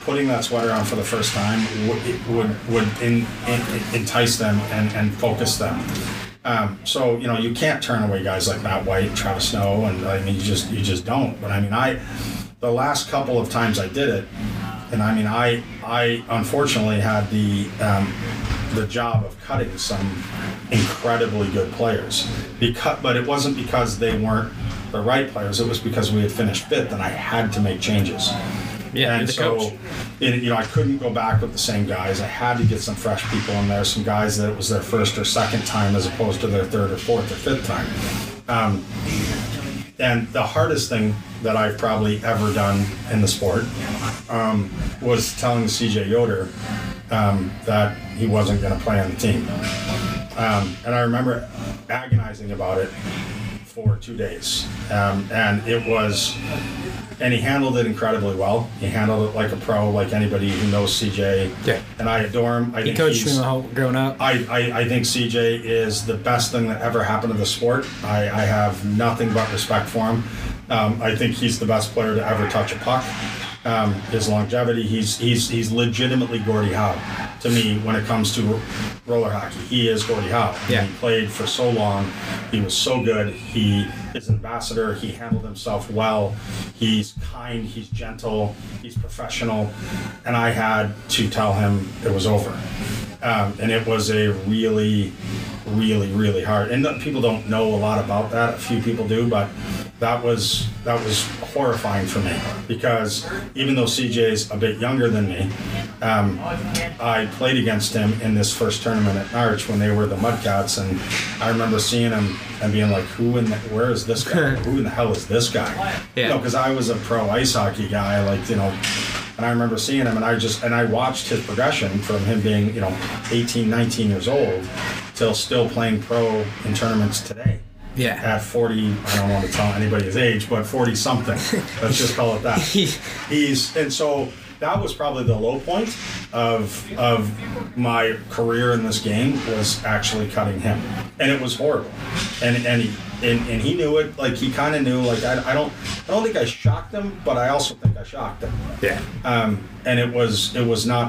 putting that sweater on for the first time would entice them and focus them. So, you know, you can't turn away guys like Matt White, Travis Snow, and I mean, you just don't. But I mean, the last couple of times I did it, and I mean, I unfortunately had the job of cutting some incredibly good players, but it wasn't because they weren't the right players. It was because we had finished fifth, and I had to make changes. Yeah, and so, you know, I couldn't go back with the same guys. I had to get some fresh people in there, some guys that it was their first or second time as opposed to their third or fourth or fifth time. And the hardest thing that I've probably ever done in the sport was telling CJ Yoder that he wasn't going to play on the team. And I remember agonizing about it for 2 days. And it was... And he handled it incredibly well. He handled it like a pro, like anybody who knows CJ. Yeah. And I adore him. He coached me growing up. I think CJ is the best thing that ever happened to the sport. I have nothing but respect for him. I think he's the best player to ever touch a puck. His longevity, he's legitimately Gordie Howe to me when it comes to roller hockey. He is Gordie Howe. Yeah. He played for so long. He was so good. He is an ambassador. He handled himself well. He's kind. He's gentle. He's professional. And I had to tell him it was over. And it was a really, really, really hard. And people don't know a lot about that. A few people do, but that was horrifying for me because even though CJ's a bit younger than me, I played against him in this first tournament at NARCH when they were the Mudcats, and I remember seeing him and being like, where is this guy? Who in the hell is this guy? Yeah. You know, because I was a pro ice hockey guy, like, you know. And I remember seeing him, and I watched his progression from him being, you know, 18, 19 years old till still playing pro in tournaments today. Yeah. At 40, I don't want to tell anybody his age, but 40-something. Let's just call it that. And so that was probably the low point of my career in this game was actually cutting him, and it was horrible. And he knew it. Like, he kind of knew. Like, I don't think I shocked him, but I also think I shocked him. Yeah. And it was not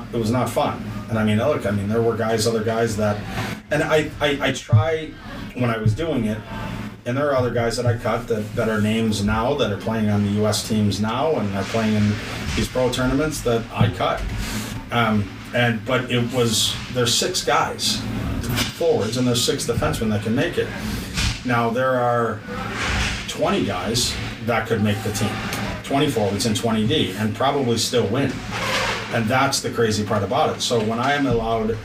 fun. And I mean, look, I mean, there were other guys that, and I try. When I was doing it, and there are other guys that I cut that are names now that are playing on the U.S. teams now and are playing in these pro tournaments that I cut. But it was, there's 6 guys, forwards, and there's 6 defensemen that can make it. Now there are 20 guys that could make the team, 20 forwards and 20 D, and probably still win. And that's the crazy part about it. So when I am allowed to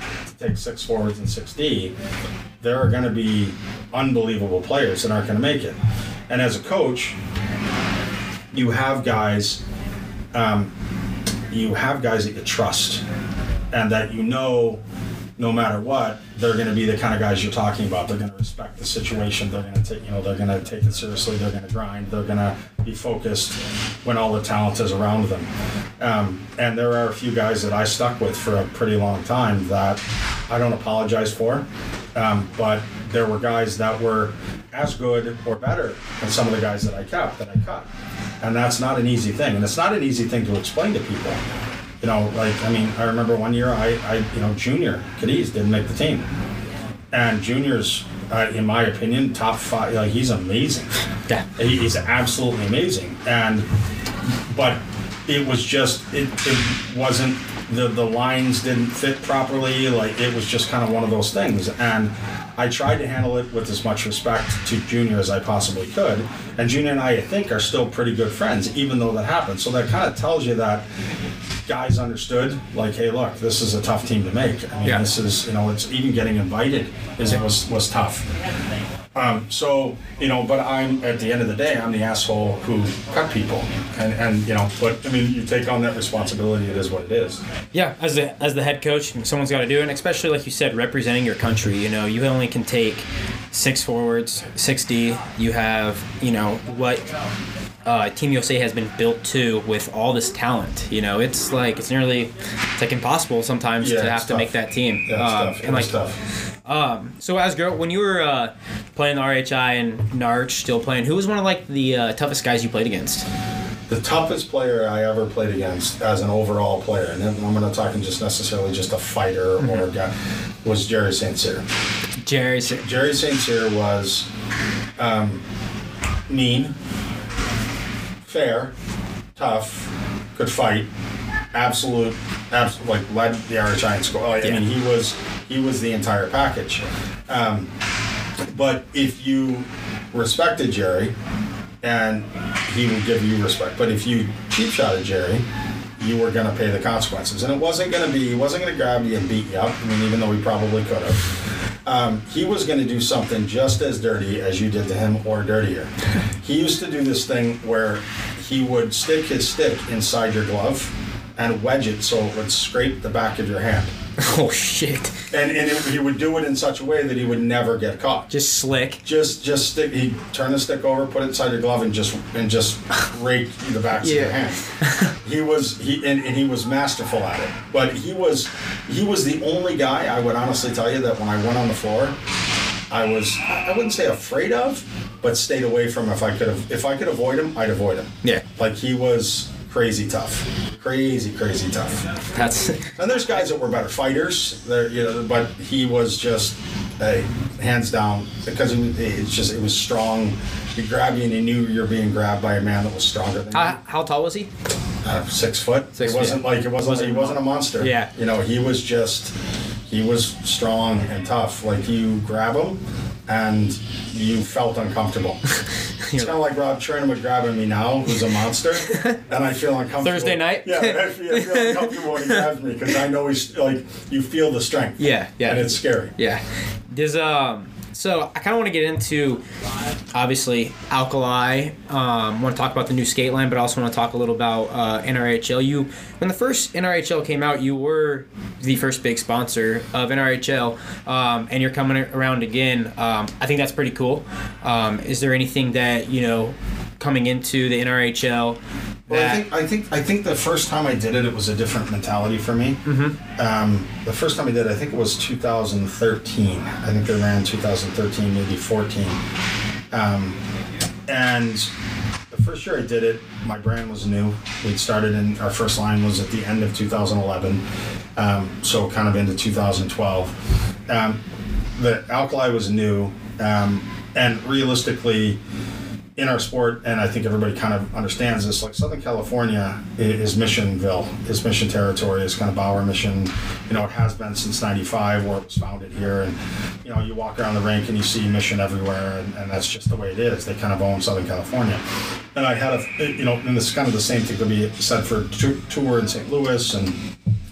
take 6 forwards and 6 D, there are going to be unbelievable players that aren't going to make it. And as a coach, you have guys that you trust and that you know no matter what, they're going to be the kind of guys you're talking about. They're going to respect the situation. They're going to take, you know, they're going to take it seriously. They're going to grind. They're going to be focused when all the talent is around them. And there are a few guys that I stuck with for a pretty long time that I don't apologize for. But there were guys that were as good or better than some of the guys that I cut. And that's not an easy thing. And it's not an easy thing to explain to people. You know, like, I mean, I remember one year Junior Cadiz didn't make the team. And Junior's, in my opinion, top five. Like, he's amazing. Yeah. He's absolutely amazing. But it was just, it wasn't, the lines didn't fit properly. Like, it was just kind of one of those things. And I tried to handle it with as much respect to Junior as I possibly could. And Junior and I think, are still pretty good friends, even though that happened. So that kind of tells you that guys understood, like, hey, look, this is a tough team to make. I mean, yeah. This is, you know, it's even getting invited was tough. So, you know, but I'm, at the end of the day, I'm the asshole who cut people. And you know, but, I mean, you take on that responsibility, it is what it is. Yeah, as the head coach, someone's got to do it, and especially, like you said, representing your country. You know, you only can take 6 forwards, 6D. You have, you know, what... Team USA has been built to with all this talent. You know, it's like impossible sometimes to have to make that team. Yeah, it's tough. And it's tough. So as girl, when you were playing the RHI and NARCH, still playing, who was one of like the toughest guys you played against? The toughest player I ever played against as an overall player, and I'm not talking just necessarily just a fighter mm-hmm. or a guy, was Jerry St. Cyr. Jerry St. Cyr was mean. Fair, tough, could fight, absolute, like led the RHI in score. I mean, he was the entire package. But if you respected Jerry, and he would give you respect. But if you cheap shotted Jerry, you were going to pay the consequences. And he wasn't going to grab you and beat you up. I mean, even though he probably could have. He was going to do something just as dirty as you did to him, or dirtier. He used to do this thing where he would stick his stick inside your glove and wedge it so it would scrape the back of your hand. Oh, shit. And he would do it in such a way that he would never get caught. Just slick. Just stick. He'd turn the stick over, put it inside your glove, and just rake the backs of your hand. He was masterful at it. But he was the only guy, I would honestly tell you, that when I went on the floor, I wouldn't say afraid of, but stayed away from. If I could avoid him, I'd avoid him. Yeah. Like, he was crazy tough. Crazy tough. And there's guys that were better fighters, but he was just hands down, because it was strong. He grabbed you and he knew you were being grabbed by a man that was stronger than you. How tall was he? 6 foot. He wasn't a monster. Yeah. You know, he was strong and tough. Like, you grab him and you felt uncomfortable. It's kind of like Rob Turnham would grab me now, who's a monster, and I feel uncomfortable. Thursday night? Yeah, I feel uncomfortable when he grabs me, because I know he's, like, you feel the strength. Yeah, yeah. And it's scary. Yeah. There's, so I kind of want to get into, obviously, Alkali. Want to talk about the new skate line, but also want to talk a little about NRHL. When the first NRHL came out, you were the first big sponsor of NRHL, and you're coming around again. I think that's pretty cool. Is there anything that, you know, coming into the NRHL? I think the first time I did it, it was a different mentality for me. Mm-hmm. The first time I did it, I think it was 2013. I think they ran 2013, maybe 14. And the first year I did it, my brand was new. We'd started in, our first line was at the end of 2011, so kind of into 2012. The Alkali was new, and realistically, in our sport, and I think everybody kind of understands this, like, Southern California is Missionville, is Mission territory, is kind of Bauer, Mission. You know, it has been since 95, where it was founded here. And, you know, you walk around the rink and you see Mission everywhere, and that's just the way it is. They kind of own Southern California. And I had and it's kind of the same thing could be said for Tour in St. Louis, and,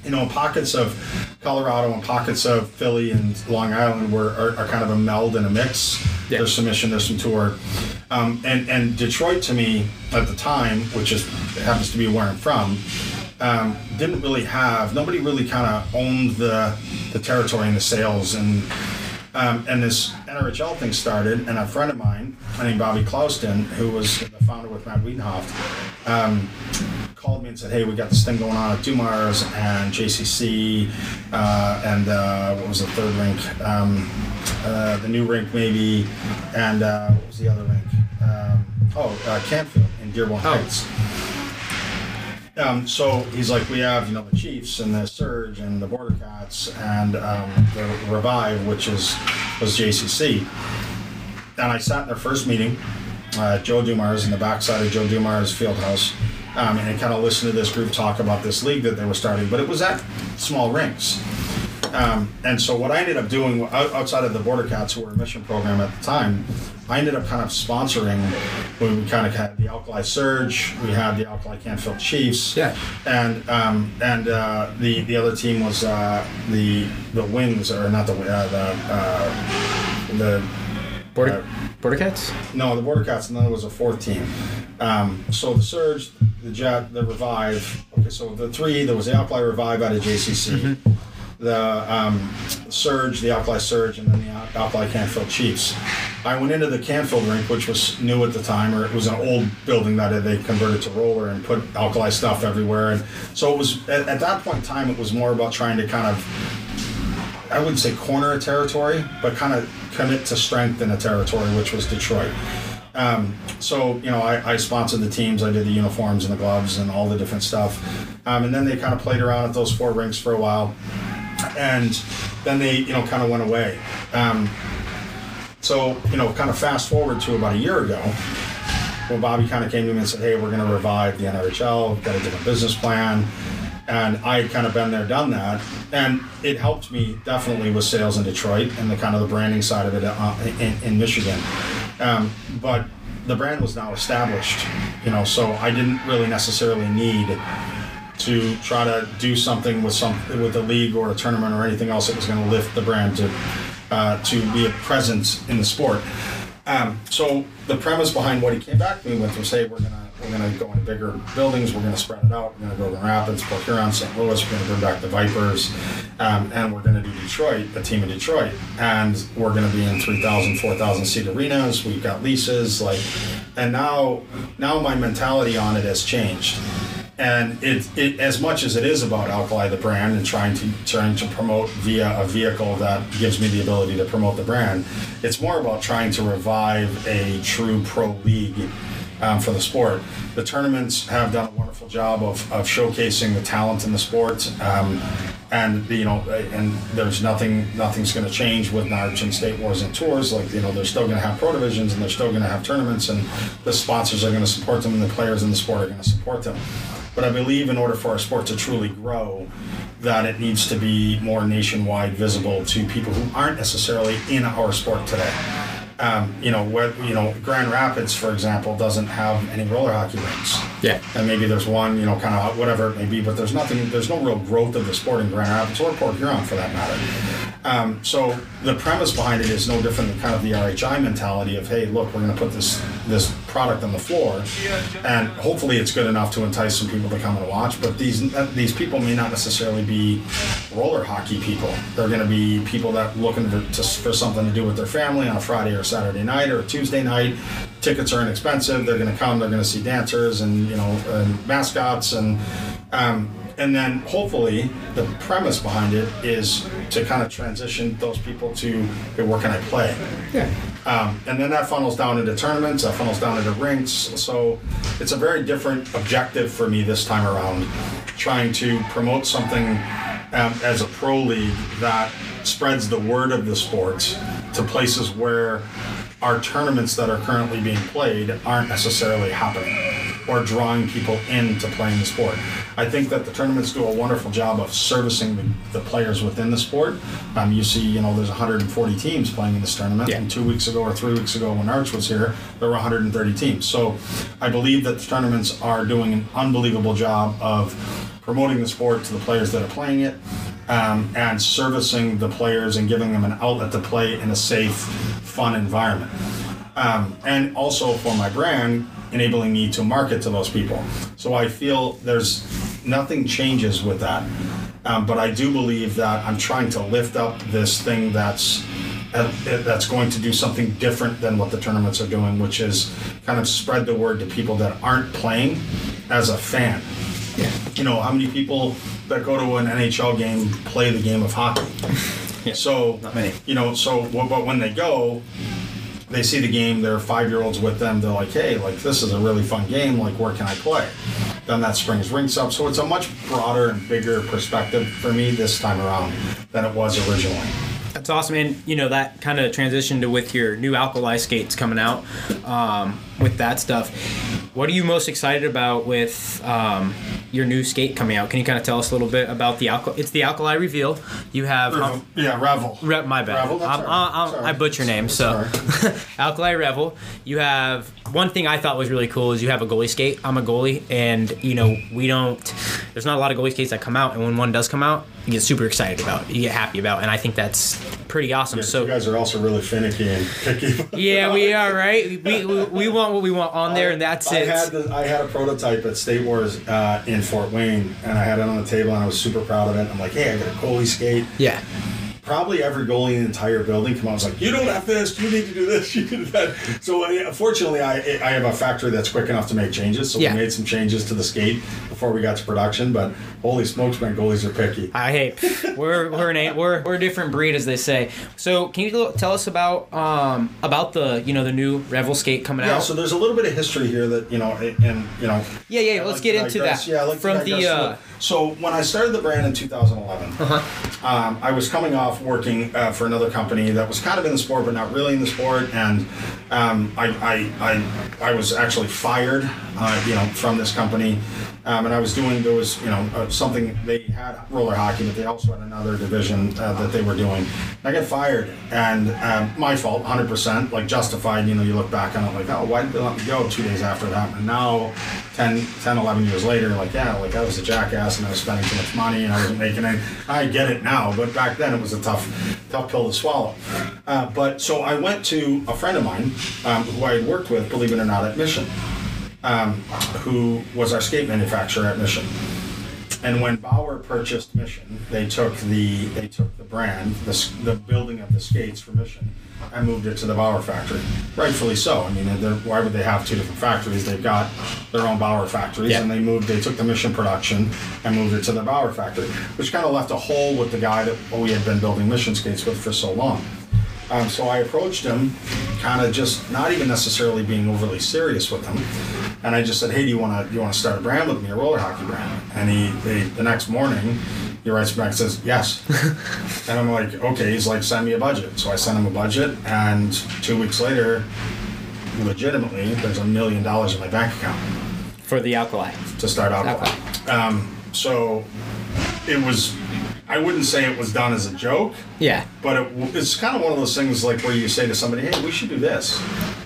you know, pockets of Colorado and pockets of Philly and Long Island are kind of a meld and a mix. Yeah. There's some Mission, there's some Tour. And Detroit, to me, at the time, which is happens to be where I'm from, didn't really have, nobody really kind of owned the territory and the sales. And this NRHL thing started, and a friend of mine, my name Bobby Clauston, who was the founder with Matt Wiedenhoff, called me and said, hey, we got this thing going on at Dumars and JCC, and what was the third rink? The new rink, maybe, and what was the other rink? Campfield in Dearborn Heights. So he's like, we have, you know, the Chiefs and the Surge and the Border Cats and the Revive, which was JCC. And I sat in their first meeting, Joe Dumars, in the backside of Joe Dumars' Fieldhouse, and I kind of listened to this group talk about this league that they were starting, but it was at small rinks. And so what I ended up doing, outside of the Border Cats, who were a mission program at the time, I ended up kind of sponsoring, when we kind of had the Alkali Surge, we had the Alkali Canfield Chiefs, yeah, and the other team was the Wings, or not the Border Cats? No, the Border Cats, and then there was a fourth team. So the Surge, the Jet, the Revive. Okay, so the three, there was the Alkali Revive out of JCC. Mm-hmm. The Surge, the Alkali Surge, and then the Alkali Canfield Chiefs. I went into the Canfield rink, which was new at the time, or it was an old building that they converted to roller and put alkali stuff everywhere. And so it was, at that point in time, it was more about trying to kind of, I wouldn't say corner a territory, but kind of commit to strength in a territory, which was Detroit. So, you know, I sponsored the teams, I did the uniforms and the gloves and all the different stuff. And then they kind of played around at those four rinks for a while. And then they, you know, kind of went away. So, you know, kind of fast forward to about a year ago, when Bobby kind of came to me and said, hey, we're going to revive the NRHL, got a different business plan. And I had kind of been there, done that. And it helped me definitely with sales in Detroit and the kind of the branding side of it in Michigan. But the brand was now established, you know, so I didn't really necessarily need to try to do something with a league or a tournament or anything else that was going to lift the brand to be a presence in the sport. So the premise behind what he came back to me with was, hey, we're gonna go into bigger buildings, we're gonna spread it out, we're gonna go to Rapids, Port Huron, St. Louis, we're gonna bring back the Vipers, and we're gonna do Detroit, a team in Detroit, and we're gonna be in 3,000, 4,000 seat arenas. We've got leases, like, and now my mentality on it has changed. And it as much as it is about Alkali the brand and trying to promote via a vehicle that gives me the ability to promote the brand, it's more about trying to revive a true pro league for the sport. The tournaments have done a wonderful job of showcasing the talent in the sport, and you know, and there's nothing's going to change with NARCH and State Wars and Tours. Like, you know, they're still going to have pro divisions and they're still going to have tournaments, and the sponsors are going to support them and the players in the sport are going to support them. But I believe in order for our sport to truly grow, that it needs to be more nationwide visible to people who aren't necessarily in our sport today. You know, Grand Rapids, for example, doesn't have any roller hockey rinks. Yeah. And maybe there's one, you know, kind of whatever it may be, but there's no real growth of the sport in Grand Rapids or Port Huron for that matter. So the premise behind it is no different than kind of the RHI mentality of, hey, look, we're going to put this product on the floor, and hopefully it's good enough to entice some people to come and watch. But these people may not necessarily be roller hockey people. They're going to be people that looking for something to do with their family on a Friday or Saturday night or a Tuesday night. Tickets are inexpensive. They're going to come. They're going to see dancers and, you know, and mascots and. And then hopefully the premise behind it is to kind of transition those people to, hey, where can I play? Yeah. And then that funnels down into tournaments, that funnels down into rinks. So it's a very different objective for me this time around, trying to promote something as a pro league that spreads the word of the sports to places where our tournaments that are currently being played aren't necessarily happening or drawing people into playing the sport. I think that the tournaments do a wonderful job of servicing the players within the sport. You see, you know, there's 140 teams playing in this tournament. Yeah. And 2 weeks ago or 3 weeks ago when Arch was here, there were 130 teams. So I believe that the tournaments are doing an unbelievable job of promoting the sport to the players that are playing it, and servicing the players and giving them an outlet to play in a safe, fun environment. And also for my brand, enabling me to market to those people. So I feel there's nothing changes with that. But I do believe that I'm trying to lift up this thing that's going to do something different than what the tournaments are doing, which is kind of spread the word to people that aren't playing as a fan. Yeah. You know, how many people that go to an NHL game play the game of hockey? Yeah. So, not many. You know, so, but when they go, they see the game, there are 5-year-olds with them, they're like, hey, like, this is a really fun game, like, where can I play? Then that springs rinks up. So it's a much broader and bigger perspective for me this time around than it was originally. That's awesome. And, you know, that kind of transitioned to with your new Alkali skates coming out with that stuff. What are you most excited about with your new skate coming out? Can you kind of tell us a little bit about the Alkali? It's the Alkali Reveal. You have... Revel. My bad. Revel, I butcher name, so... Alkali Revel. You have... One thing I thought was really cool is you have a goalie skate. I'm a goalie, and, you know, we don't... There's not a lot of goalie skates that come out, and when one does come out, you get super excited about it. You get happy about it, and I think that's pretty awesome. Yeah, so you guys are also really finicky and picky. Yeah, we are, right? We want what we want on there, and that's it. I had a prototype at State Wars in Fort Wayne, and I had it on the table, and I was super proud of it. I'm like, hey, I got a goalie skate. Yeah. Probably every goalie in the entire building come out and was like, you don't have this, you need to do this, you do that. So fortunately, I have a factory that's quick enough to make changes, so we made some changes to the skate before we got to production, but holy smokes, man, goalies are picky. I hate. We're a different breed, as they say. So can you tell us about the new Revel skate coming out? Yeah, so there's a little bit of history here that, you know, and, you know. Yeah, let's get into that. Yeah, from the... So when I started the brand in 2011, I was coming off working for another company that was kind of in the sport, but not really in the sport, and I was actually fired, from this company, and I was doing something they had roller hockey, but they also had another division that they were doing. And I got fired, and my fault, 100%, like justified. You know, you look back on it like, oh, why did they let me go 2 days after that? And now, 11 years later, I was a jackass and I was spending too much money and I wasn't making any. I get it now, but back then it was a tough pill to swallow. But so I went to a friend of mine who I had worked with, believe it or not, at Mission, who was our skate manufacturer at Mission. And when Bauer purchased Mission, they took the brand, the building of the skates for Mission, and moved it to the Bauer factory. Rightfully so. I mean, why would they have two different factories? They've got their own Bauer factories, and they took the Mission production and moved it to the Bauer factory, which kind of left a hole with the guy that we had been building Mission skates with for so long. So I approached him, kind of just not even necessarily being overly serious with him, and I just said, "Hey, do you want to start a brand with me, a roller hockey brand?" And the next morning, he writes back and says, "Yes." And I'm like, "Okay." He's like, "Send me a budget." So I sent him a budget, and 2 weeks later, legitimately, there's $1 million in my bank account for the Alkali to start Alkali. So it was. I wouldn't say it was done as a joke. Yeah. But it's kind of one of those things like where you say to somebody, "Hey, we should do this,"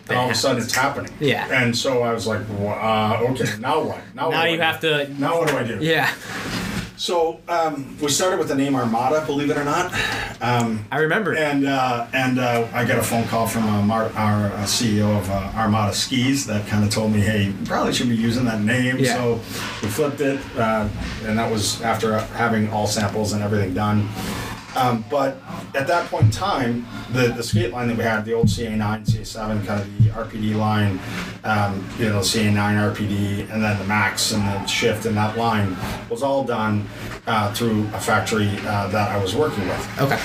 and all of a sudden it's happening. Yeah. And so I was like, "Okay, now what? Now what do I do?" Yeah. So we started with the name Armada, believe it or not. I remember. And I got a phone call from our CEO of Armada Skis that kind of told me, "Hey, you probably should be using that name." Yeah. So we flipped it, and that was after having all samples and everything done. But at that point in time, the skate line that we had, the old CA9, CA7, kind of the RPD line, CA9, RPD, and then the Max and the Shift and that line was all done through a factory that I was working with. Okay.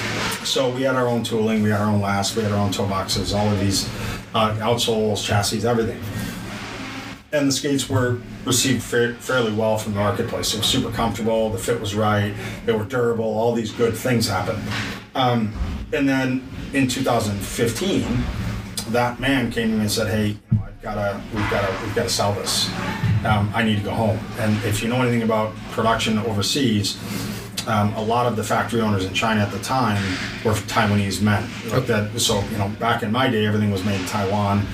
So we had our own tooling, we had our own lasts, we had our own toe boxes, all of these outsoles, chassis, everything. And the skates were received fairly well from the marketplace. It was super comfortable, the fit was right, they were durable, all these good things happened. And then in 2015, that man came to me and said, "Hey, we've got to sell this. I need to go home." And if you know anything about production overseas, a lot of the factory owners in China at the time were Taiwanese men. Like that. So, back in my day, everything was made in Taiwan.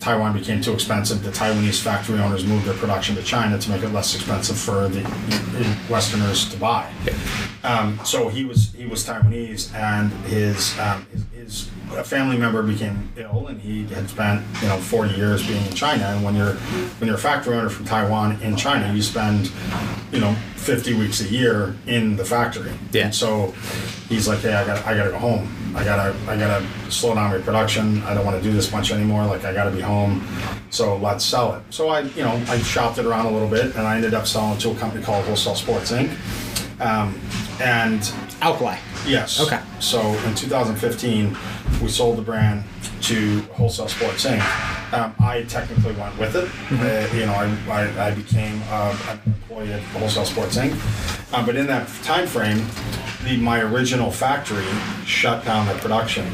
Taiwan became too expensive. The Taiwanese factory owners moved their production to China to make it less expensive for the Westerners to buy. So he was Taiwanese, and his family member became ill, and he had spent 40 years being in China. And when you're a factory owner from Taiwan in China, you spend 50 weeks a year in the factory. Yeah. And so he's like, "Hey, I gotta go home. I gotta slow down my production. I don't want to do this much anymore. Like, I gotta be home. So let's sell it." So I shopped it around a little bit, and I ended up selling to a company called Wholesale Sports Inc. And Alkali. Yes. Okay. So in 2015, we sold the brand to Wholesale Sports Inc. I technically went with it. You know, I became an employee at Wholesale Sports Inc. But in that time frame, my original factory shut down their production.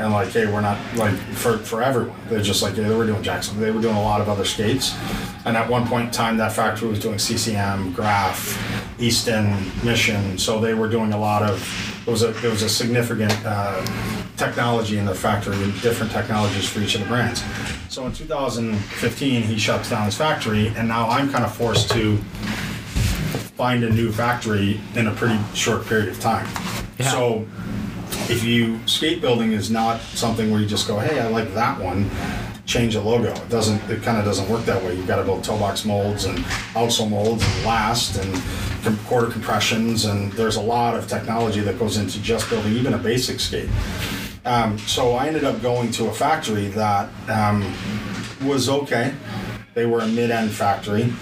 And like, hey, we're not, like, for everyone. They're just like, yeah, they were doing Jackson. They were doing a lot of other skates. And at one point in time, that factory was doing CCM, Graf, Easton, Mission. So they were doing a lot of, it was a significant technology in the factory, with different technologies for each of the brands. So in 2015, he shuts down his factory, and now I'm kind of forced to find a new factory in a pretty short period of time. Yeah. So if you, skate building is not something where you just go, hey, I like that one, change the logo. It doesn't, it kind of doesn't work that way. You've got to build toe box molds and outsole molds and last and quarter compressions, and there's a lot of technology that goes into just building even a basic skate. So I ended up going to a factory that was okay. They were a mid-end factory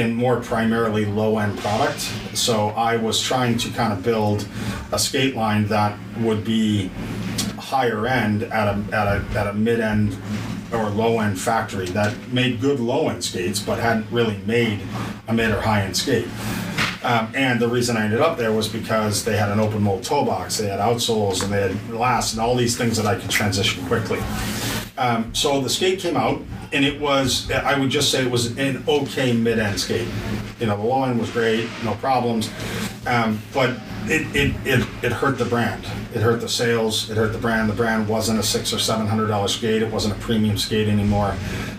in more primarily low-end product. So I was trying to kind of build a skate line that would be higher end at a mid-end or low-end factory that made good low-end skates but hadn't really made a mid or high-end skate. And the reason I ended up there was because they had an open mold toe box, they had outsoles, and they had lasts, and all these things that I could transition quickly. So the skate came out, and it was, I would just say it was an okay mid-end skate. You know, the low end was great, no problems, but it hurt the brand. It hurt the sales, it hurt the brand. The brand wasn't a $600 or $700 skate, it wasn't a premium skate anymore.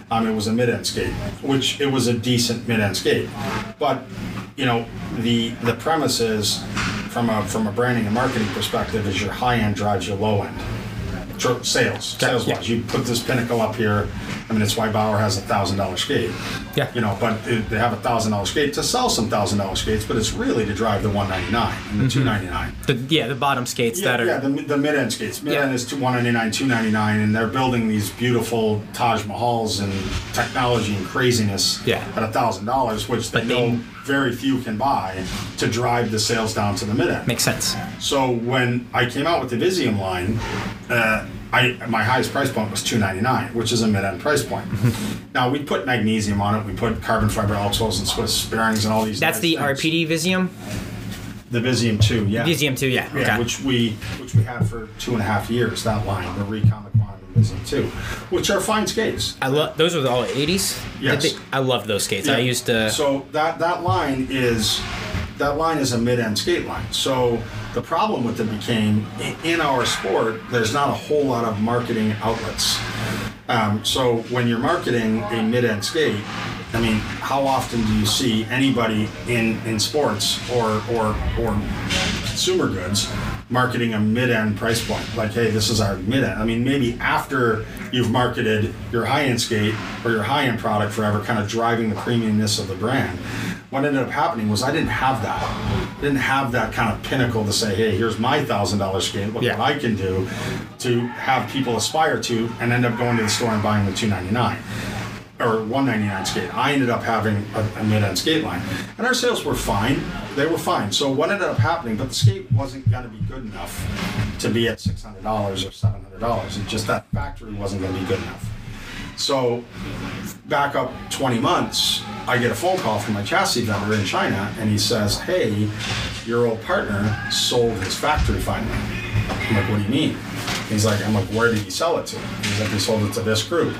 It was a mid-end skate, which it was a decent mid-end skate. But, you know, the premise is, from a branding and marketing perspective, is your high end drives your low end. Sales-wise, you put this pinnacle up here. I mean, it's why Bauer has a $1,000 skate. Yeah. You know, but they have a $1,000 skate to sell some $1,000 skates, but it's really to drive the $199 and the $299. The bottom skates that are the mid-end skates. Mid-end is $199, $299, and they're building these beautiful Taj Mahals and technology and craziness at $1,000, which they know very few can buy, to drive the sales down to the mid-end. Makes sense. So when I came out with the Visium line, my highest price point was $299, which is a mid-end price point. Now, we put magnesium on it. We put carbon fiber outsoles and Swiss bearings and all these. That's nice RPD Visium? The Visium 2, yeah. Visium 2, yeah. Okay. Which we had for 2.5 years, that line, the Recon, the Quantum, and Visium 2, which are fine skates. I love those. Were all 80s? Yes. I loved those skates. Yeah. I used to... So that line is a mid-end skate line. So the problem with it became, in our sport, there's not a whole lot of marketing outlets. So when you're marketing a mid-end skate, I mean, how often do you see anybody in sports or consumer goods marketing a mid-end price point? Like, hey, this is our mid-end. I mean, maybe after you've marketed your high-end skate or your high-end product forever, kind of driving the premiumness of the brand. What ended up happening was I didn't have that. I didn't have that kind of pinnacle to say, hey, here's my $1,000 skate. Look what I can do, to have people aspire to and end up going to the store and buying the $299. Or $199 skate. I ended up having a mid-end skate line, and our sales were fine. They were fine. So what ended up happening? But the skate wasn't going to be good enough to be at $600 or $700. It just, that factory wasn't going to be good enough. So back up 20 months, I get a phone call from my chassis vendor in China, and he says, "Hey, your old partner sold his factory finally." I'm like, "What do you mean?" He's like, "Where did he sell it to?" He's like, "He sold it to this group."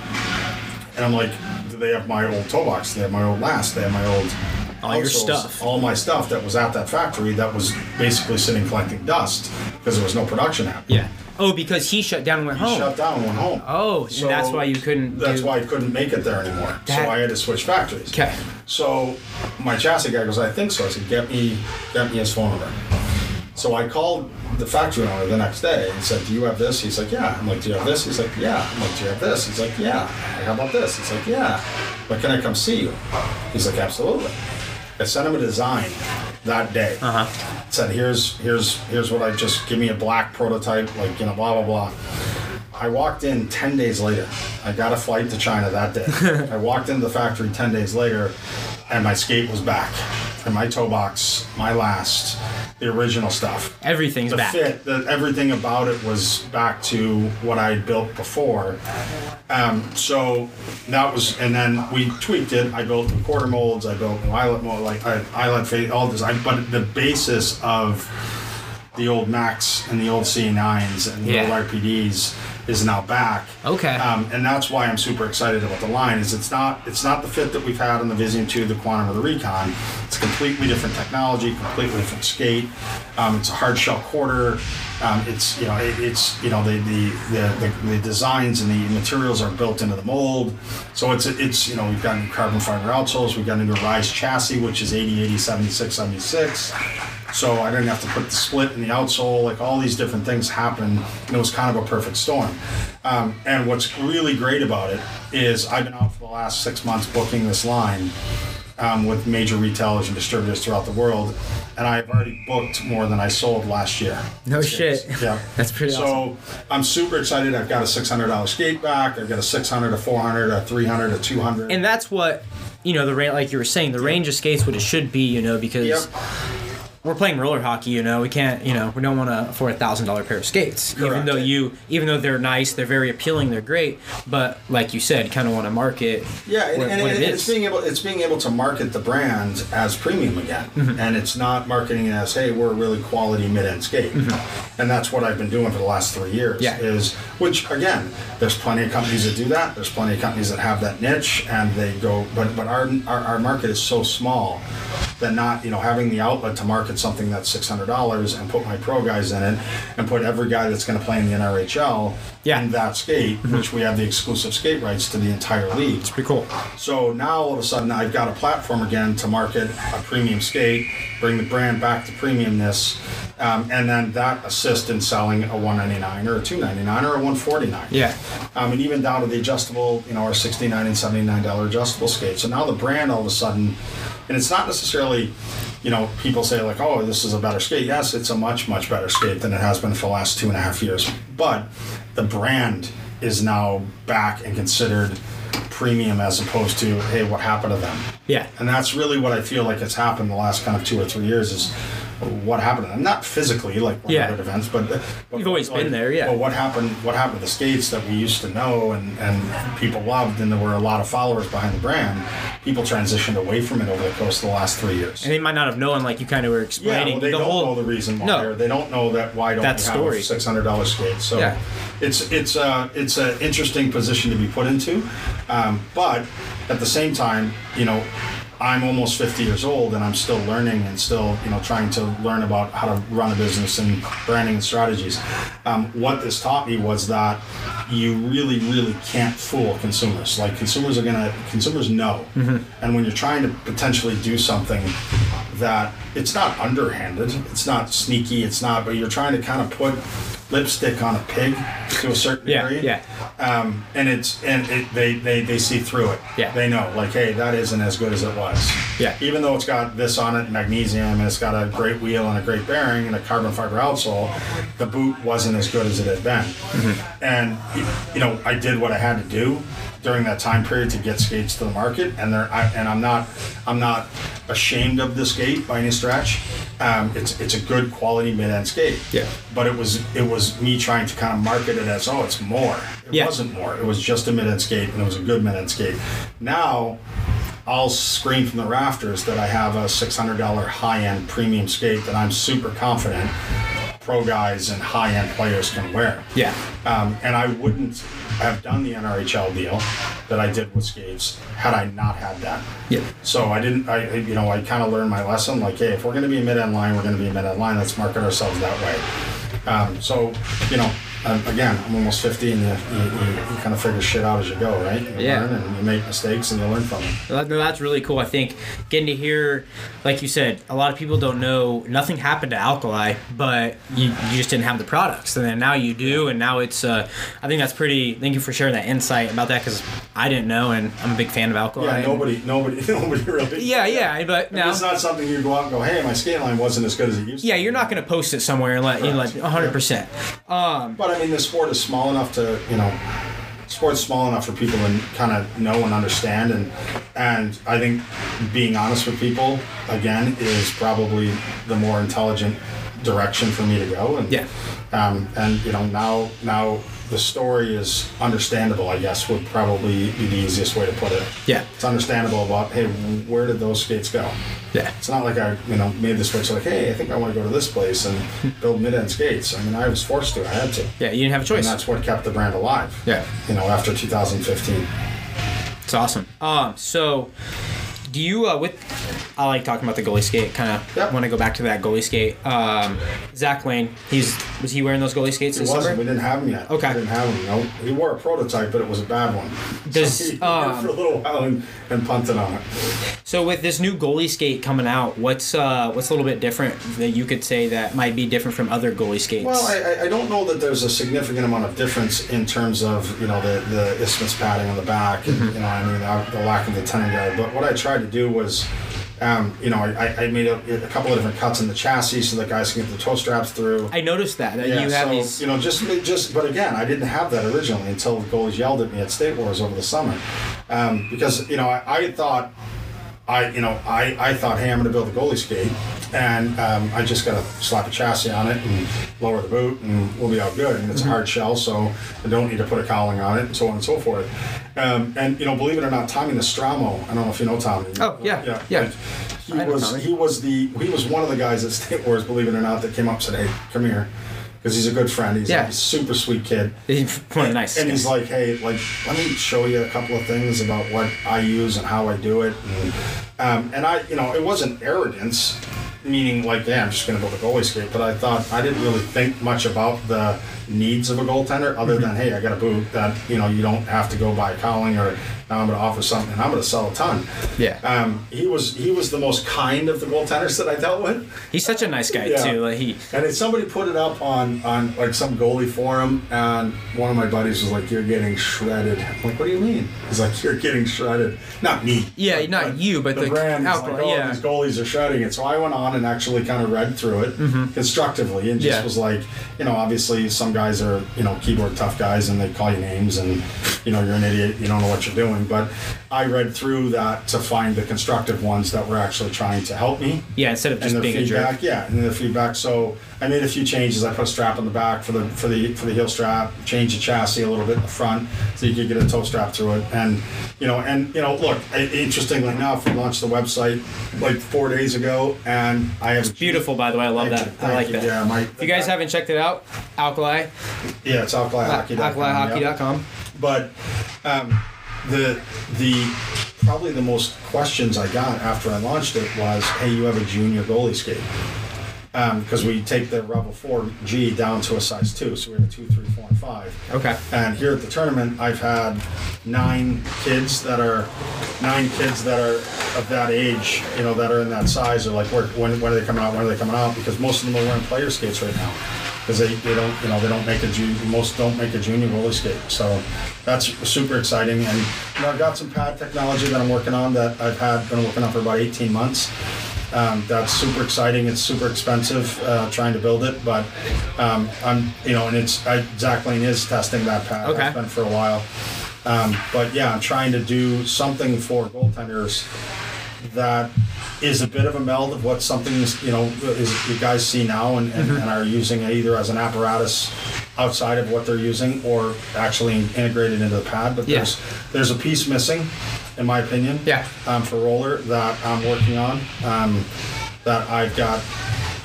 And I'm like, do they have my old toe box? They have my old last. They have my old all your stuff, all my stuff that was at that factory that was basically sitting collecting dust because there was no production happening. Yeah. Oh, because he shut down and went home. He shut down and went home. Oh, so that's why you couldn't. That's why I couldn't make it there anymore. So I had to switch factories. Okay. So my chassis guy goes, I think so. I said, get me his phone number. So I called the factory owner the next day and said, do you have this? He's like, yeah. I'm like, do you have this? He's like, yeah. I'm like, do you have this? He's like, yeah. Like, how about this? He's like, yeah. But can I come see you? He's like, absolutely. I sent him a design that day. Said, here's what I just, give me a black prototype, like, you know, blah, blah, blah. I walked in 10 days later. I got a flight to China that day. I walked into the factory 10 days later, and my skate was back. And my toe box, my last, the original stuff. Everything's back. Everything about it was back to what I built before. So that was, and then we tweaked it. I built in quarter molds. I built in eyelet mold, like eyelet fade, all this. But the basis of the old Max and the old CA9s and the old RPDs is now back. Okay. And that's why I'm super excited about the line. Is it's not the fit that we've had on the Visium 2, the Quantum, or the Recon. It's a completely different technology, completely different skate. It's a hard shell quarter. The designs and the materials are built into the mold. So it's we've got new carbon fiber outsoles. We've got new revised chassis, which is 80/80, 76/76. So I didn't have to put the split in the outsole. Like, all these different things happened, and it was kind of a perfect storm. And what's really great about it is I've been out for the last 6 months booking this line with major retailers and distributors throughout the world, and I've already booked more than I sold last year. No skates. Shit. Yeah. That's pretty awesome. So I'm super excited. I've got a $600 skate back. I've got a $600, a $400, a $300, a $200. And that's what, the range, like you were saying, the range of skates, what it should be, because... Yep. We're playing roller hockey, we can't, we don't want to afford $1,000 pair of skates. Correct. Even though they're nice, they're very appealing, they're great, but like you said, kind of want to market. Yeah, it's being able to market the brand as premium again, mm-hmm. and it's not marketing it as, hey, we're a really quality mid-end skate, mm-hmm. and that's what I've been doing for the last 3 years. Yeah. Which again, there's plenty of companies that do that. There's plenty of companies that have that niche, and they go, but our market is so small that not, having the outlet to market something that's $600 and put my pro guys in it and put every guy that's going to play in the NRHL in that skate, mm-hmm. which we have the exclusive skate rights to the entire league. It's pretty cool. So now all of a sudden I've got a platform again to market a premium skate, bring the brand back to premiumness, and then that assists in selling a $199 or a $299 or a $149. Yeah. And even down to the adjustable, our $69 and $79 adjustable skate. So now the brand all of a sudden, and it's not necessarily... people say like, oh, this is a better skate. Yes, it's a much, much better skate than it has been for the last 2.5 years. But the brand is now back and considered premium as opposed to, hey, what happened to them? Yeah. And that's really what I feel like has happened the last kind of 2 or 3 years is what happened to them. Not physically, like at events, but you've always been there, yeah. Well, what happened to the skates that we used to know and people loved, and there were a lot of followers behind the brand. People transitioned away from it over the course of the last 3 years. And they might not have known, like you kind of were explaining. Yeah, well, they don't know the reason why. No. They don't know that why don't that we have $600 skates. So it's an interesting position to be put into. But at the same time, I'm almost 50 years old and I'm still learning and still, trying to learn about how to run a business and branding and strategies. What this taught me was that you really, really can't fool consumers. Like, consumers know. Mm-hmm. And when you're trying to potentially do something that it's not underhanded, it's not sneaky, but you're trying to kind of put lipstick on a pig to a certain degree. Yeah. They see through it. Yeah. They know, like, hey, that isn't as good as it was. Yeah. Even though it's got this on it, magnesium, and it's got a great wheel and a great bearing and a carbon fiber outsole, the boot wasn't as good as it had been. Mm-hmm. And I did what I had to do during that time period to get skates to the market, and I'm not ashamed of the skate by any stretch. It's a good quality mid-end skate. Yeah. But it was me trying to kind of market it as, oh, it's more. It wasn't more. It was just a mid-end skate, and it was a good mid-end skate. Now, I'll scream from the rafters that I have a $600 high-end premium skate that I'm super confident pro guys and high-end players can wear. Yeah. And I wouldn't have done the NRHL deal that I did with Skaves had I not had that. Yeah. So I kind of learned my lesson, like, hey, if we're going to be a mid-end line, we're going to be a mid-end line. Let's market ourselves that way. Again, I'm almost 50, and you kind of figure shit out as you go, right? You learn and you make mistakes, and you learn from them. No, that's really cool. I think getting to hear, like you said, a lot of people don't know, nothing happened to Alkali, but you just didn't have the products. And then now you do, and now it's, I think that's pretty, thank you for sharing that insight about that, because I didn't know, and I'm a big fan of Alkali. Yeah, nobody really. Yeah, but now. It's not something you go out and go, hey, my skate line wasn't as good as it used to be. Yeah, you're not going to post it somewhere and let 100%. But I mean, the sport is small enough to, you know, sport's small enough for people to kind of know and understand. And I think being honest with people, again, is probably the more intelligent direction for me to go. And yeah. And you know, now the story is understandable, I guess, would probably be the easiest way to put it. Yeah. It's understandable about, hey, where did those skates go? Yeah. It's not like I, you know, made the switch like, hey, I think I want to go to this place and build mid-end skates. I mean, I was forced to. I had to. Yeah, you didn't have a choice. And that's what kept the brand alive. Yeah. You know, after 2015. It's awesome. So do you, I like talking about the goalie skate, kind of want to go back to that goalie skate. Zach Lane, was he wearing those goalie skates this summer? We didn't have him yet. Okay. We didn't have him, you know. He wore a prototype, but it was a bad one. He wore it for a little while and punted on it. So with this new goalie skate coming out, what's a little bit different that you could say that might be different from other goalie skates? Well, I don't know that there's a significant amount of difference in terms of, you know, the isthmus padding on the back and, you know, I mean, the lack of the tenon guard. But what I tried to do was, you know, I made a couple of different cuts in the chassis so that guys can get the toe straps through. I noticed that you have these. You know, but again, I didn't have that originally until the goalies yelled at me at State Wars over the summer, because you know I thought, hey, I'm going to build a goalie skate, and I just got to slap a chassis on it and lower the boot, and we'll be all good. And it's a hard shell, so I don't need to put a cowling on it, and so on and so forth. And you know, believe it or not, Tommy Nostromo, I don't know if you know Tommy. Oh yeah, yeah. He was one of the guys at State Wars, believe it or not, that came up and said, hey, come here. Because he's a good friend. He's like a super sweet kid. He's really nice. And he's like, hey, like, let me show you a couple of things about what I use and how I do it. And I, you know, it wasn't arrogance, meaning like, yeah, I'm just going to build a goalie skate. But I thought, I didn't really think much about the needs of a goaltender other than, hey, I got a boot that, you know, you don't have to go buy a cowling, or now I'm going to offer something and I'm going to sell a ton. Yeah. He was the most kind of the goaltenders that I dealt with. He's such a nice guy too. Like and somebody put it up on like some goalie forum, and one of my buddies was like, "You're getting shredded." I'm like, "What do you mean?" He's like, "You're getting shredded." Not me. Yeah, like, not you, but the brand. Like, oh, yeah. These goalies are shredding it. So I went on and actually kind of read through it constructively, and just was like, you know, obviously some guys are, you know, keyboard tough guys, and they call you names, and you know, you're an idiot, you don't know what you're doing. But I read through that to find the constructive ones that were actually trying to help me. Yeah, instead of just being a jerk. Yeah, and the feedback. So I made a few changes. I put a strap on the back for the heel strap. Changed the chassis a little bit in the front so you could get a toe strap through it. And you know, look, interestingly enough, we launched the website like 4 days ago, and I have. It's beautiful, by the way. I love that. I like that. Yeah, if you guys haven't checked it out, Alkali. Yeah, it's alkalihockey.com. Alkalihockey.com. But. The probably the most questions I got after I launched it was, hey, you have a junior goalie skate, because we take the Revel 4G down to a size 2, so we have a 2, 3, 4, and 5. Okay. And here at the tournament, I've had 9 kids that are of that age, you know, that are in that size. Are like, when are they coming out? When are they coming out? Because most of them are wearing player skates right now. Because most don't make a junior roller skate, so that's super exciting. And you know, I've got some pad technology that I'm working on that I've been working on for about 18 months. That's super exciting. It's super expensive trying to build it, but Zach Lane is testing that pad. Okay. It's been for a while, but yeah, I'm trying to do something for goaltenders that is a bit of a meld of what you guys see now and are using either as an apparatus outside of what they're using or actually integrated into the pad. But there's a piece missing, in my opinion, for roller that I'm working on, that I've got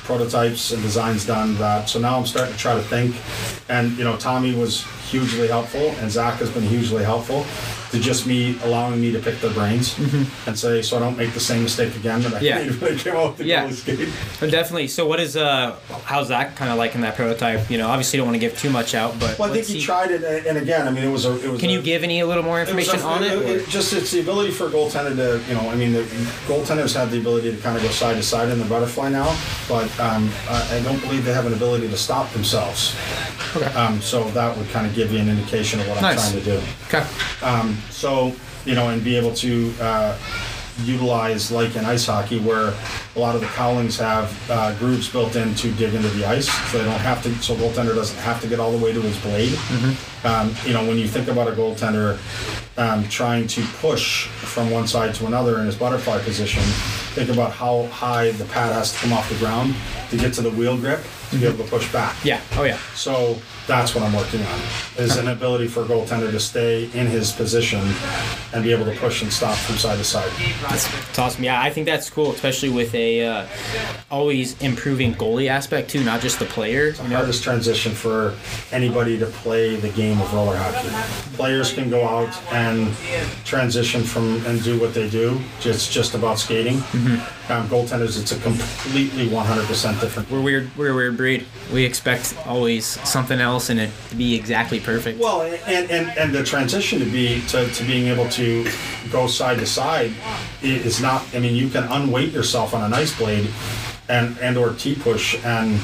prototypes and designs done that. So now I'm starting to try to think. And, you know, Tommy was hugely helpful, and Zach has been hugely helpful. To just me allowing me to pick their brains and say, so I don't make the same mistake again that I made when I came out with the goalie skate. Well, definitely. So what is how's that kind of like in that prototype? You know, obviously you don't want to give too much out, but well, I think he tried it, and again, I mean, it was. Can you give any a little more information on it? It's the ability for a goaltender to, you know, I mean, the goaltenders have the ability to kind of go side to side in the butterfly now, but I don't believe they have an ability to stop themselves. Okay. So that would kind of give you an indication of what I'm trying to do. Okay. So, you know, and be able to utilized like in ice hockey, where a lot of the cowlings have grooves built in to dig into the ice, so they don't have to. So goaltender doesn't have to get all the way to his blade. Mm-hmm. You know, when you think about a goaltender trying to push from one side to another in his butterfly position, think about how high the pad has to come off the ground to get to the wheel grip to mm-hmm. be able to push back. Yeah. Oh yeah. So that's what I'm working on, is an ability for a goaltender to stay in his position and be able to push and stop from side to side. That's awesome. Yeah, I think that's cool, especially with a always improving goalie aspect too, not just the player. It's the hardest transition for anybody to play the game of roller hockey. Players can go out and transition from and do what they do. It's just about skating. Mm-hmm. Goaltenders, it's a completely 100% different. We're a weird breed. We expect always something else and it to be exactly perfect. Well, and the transition to being able to go side to side is not. I mean, you can unweight yourself on a nice blade and or T-push and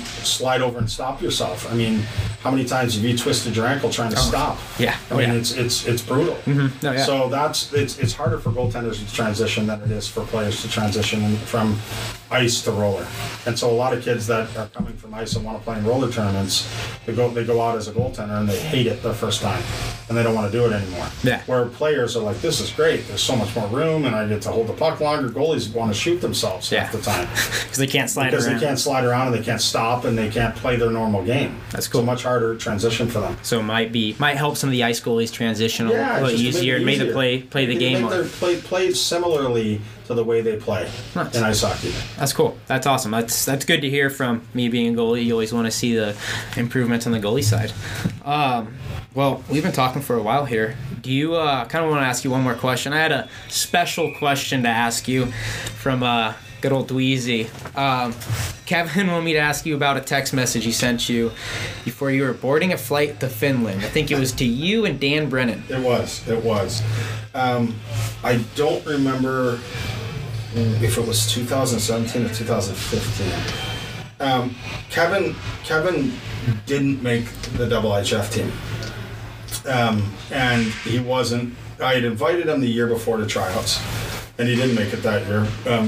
slide over and stop yourself. I mean, how many times have you twisted your ankle trying to stop? Yeah. I mean, it's brutal. Mm-hmm. No, yeah. So it's harder for goaltenders to transition than it is for players to transition from ice to roller. And so a lot of kids that are coming from ice and want to play in roller tournaments, they go out as a goaltender and they hate it their first time and they don't want to do it anymore. Yeah. Where players are like, this is great. There's so much more room and I get to hold the puck longer. Goalies want to shoot themselves half the time. Because they can't slide around. Because they can't slide around and they can't stop and they can't play their normal game. That's cool. So much harder transition for them. So it might help some of the ice goalies transition a little easier and make them play the game. Play similarly to the way they play in ice hockey. That's cool. That's awesome. That's good to hear from me being a goalie. You always want to see the improvements on the goalie side. Well, we've been talking for a while here. Do you kind of want to ask you one more question? I had a special question to ask you from... good old Dweezy. Kevin wanted me to ask you about a text message he sent you before you were boarding a flight to Finland. I think it was to you and Dan Brennan. It was. I don't remember if it was 2017 or 2015. Kevin didn't make the IIHF team. And he wasn't... I had invited him the year before to tryouts. And he didn't make it that year,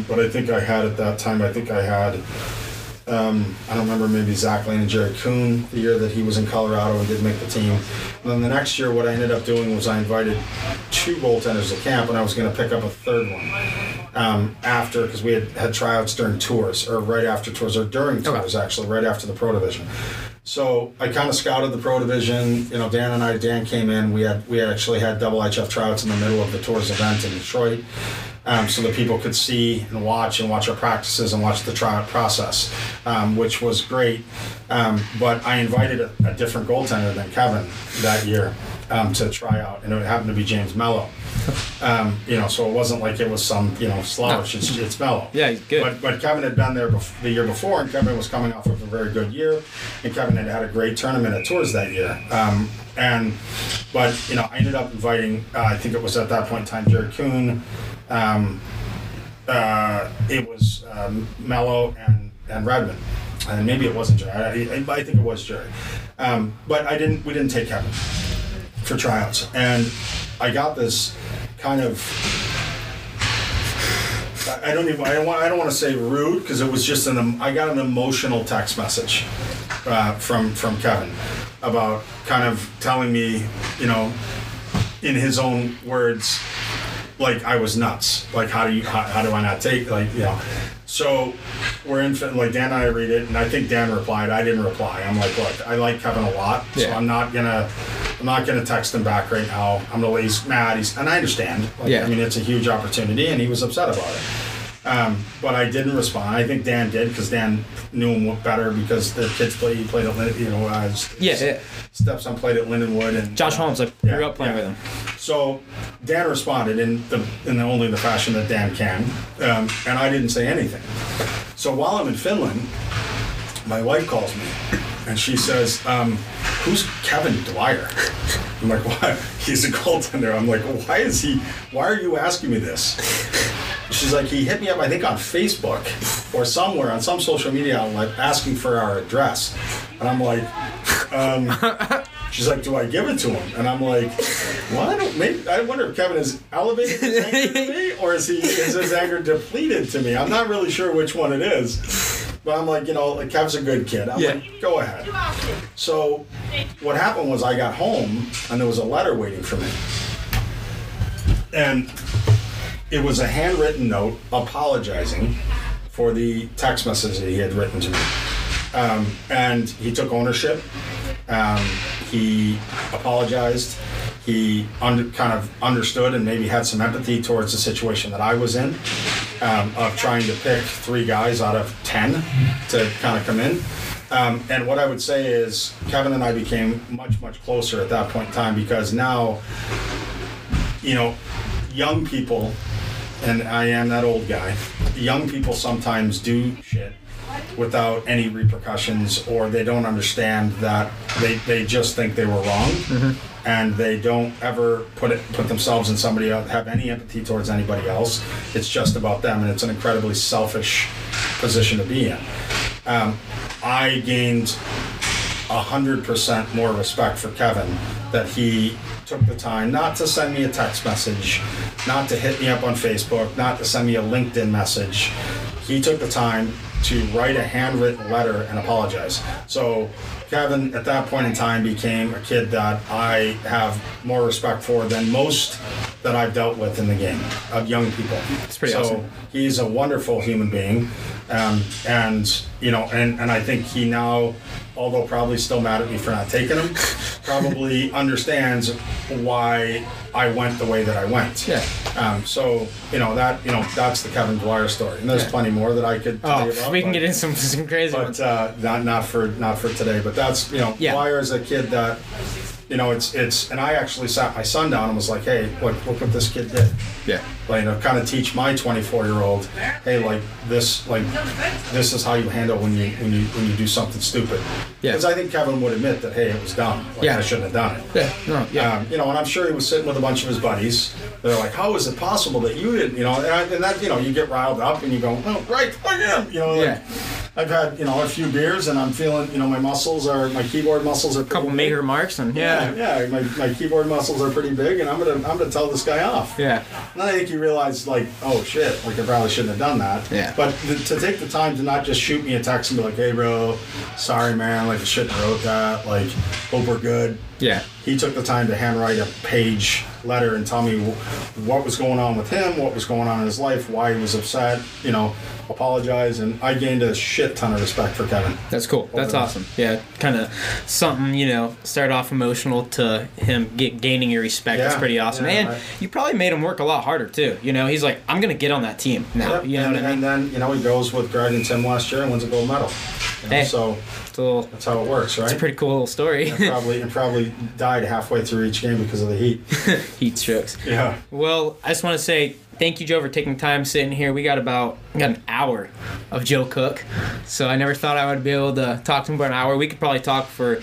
but I think I had at that time. I think I had, I don't remember, maybe Zach Lane and Jerry Kuhn the year that he was in Colorado and didn't make the team. And then the next year, what I ended up doing was I invited two goaltenders to camp, and I was going to pick up a third one after, because we had tryouts during tours, or right after tours, or during tours actually, right after the pro division. So I kind of scouted the pro division. You know, Dan came in. We actually had IIHF tryouts in the middle of the tours event in Detroit. So that people could see and watch our practices and watch the tryout process, which was great. But I invited a different goaltender than Kevin that year to try out, and it happened to be James Mello. So it wasn't like it was some slouch. It's Mello. Yeah, he's good. But Kevin had been there the year before, and Kevin was coming off of a very good year, and Kevin had had a great tournament at Tours that year. I ended up inviting. I think it was at that point in time Jared Kuhn. It was Mello and Redmond, and maybe it wasn't Jerry. I think it was Jerry, but we didn't take Kevin for tryouts, and I got this kind of I don't want to say rude, because it was just I got an emotional text message from Kevin about kind of telling me, in his own words, like I was nuts. Like how do I not take So we're in Dan and I read it, and I think Dan replied. I didn't reply. I'm like, look, I like Kevin a lot, so I'm not gonna text him back right now. He's mad. And I understand. I mean, it's a huge opportunity, and he was upset about it. But I didn't respond. I think Dan did, because Dan knew him better, because the kids played at Lindenwood. Stepson played at Lindenwood, and Josh Holmes. Grew up playing with him. So Dan responded in only the fashion that Dan can, and I didn't say anything. So while I'm in Finland, my wife calls me, and she says, "Who's Kevin Dwyer?" I'm like, "Why? He's a goaltender." I'm like, "Why is he? Why are you asking me this?" She's like, he hit me up, I think on Facebook or somewhere on some social media outlet, asking for our address. And I'm like, she's like, do I give it to him? And I'm like, well, I wonder if Kevin is elevated to me, or is his anger depleted to me? I'm not really sure which one it is. But I'm like, you know, like Kev's a good kid. I'm like, go ahead. So what happened was I got home and there was a letter waiting for me. And it was a handwritten note apologizing for the text message that he had written to me. And he took ownership. He apologized. He kind of understood and maybe had some empathy towards the situation that I was in, of trying to pick 3 guys out of 10 to kind of come in. And what I would say is Kevin and I became much, much closer at that point in time, because now, you know, young people, and I am that old guy, young people sometimes do shit without any repercussions, or they don't understand that they just think they were wrong, and they don't ever put themselves in somebody else, have any empathy towards anybody else. It's just about them, and it's an incredibly selfish position to be in. I gained 100% more respect for Kevin that he took the time not to send me a text message, not to hit me up on Facebook, not to send me a LinkedIn message. He took the time to write a handwritten letter and apologize. So Kevin, at that point in time, became a kid that I have more respect for than most that I've dealt with in the game of young people. It's pretty awesome. He's a wonderful human being. And, you know, and I think he now, although probably still mad at me for not taking him, probably understands why I went the way that I went. Yeah. So, you know, that's the Kevin Dwyer story. And there's plenty more that I could tell you about. We can get into some crazy ones. But not for today. But that's, you know, Dwyer is a kid that, you know, it's and I actually sat my son down and was like, hey, look what this kid did. Yeah. Like, you know, kind of teach my 24-year-old, hey, this is how you handle when you do something stupid. Yeah. Because I think Kevin would admit that, hey, it was dumb. Like, I shouldn't have done it. Yeah. No. Yeah. You know, and I'm sure he was sitting with a bunch of his buddies. They're like, how is it possible that you didn't? You know, and that, you know, you get riled up and you go, oh, right, I am. You know, like, I've had, you know, a few beers and I'm feeling, you know, my keyboard muscles are pretty big. A couple major marks and my keyboard muscles are pretty big and I'm gonna tell this guy off. Yeah. And then I think you realize, like, oh shit, like I probably shouldn't have done that. Yeah. But to take the time to not just shoot me a text and be like, hey bro, sorry man, like I shouldn't have wrote that, like hope we're good. Yeah. He took the time to handwrite a page letter and tell me what was going on with him, what was going on in his life, why he was upset, you know, apologize, and I gained a shit ton of respect for Kevin. That's cool. That's awesome. Yeah, kind of something, you know, start off emotional to him gaining your respect. That's pretty awesome. Yeah, and you probably made him work a lot harder too. You know, he's like, I'm going to get on that team now. Yep. You know what I mean? And then, you know, he goes with Greg and Tim last year and wins a gold medal. You know, so that's how it works, right? It's a pretty cool little story. and probably died halfway through each game because of the heat. Heat strokes. Yeah. Well, I just want to say thank you, Joe, for taking time sitting here. We got an hour of Joe Cook, so I never thought I would be able to talk to him for an hour. We could probably talk for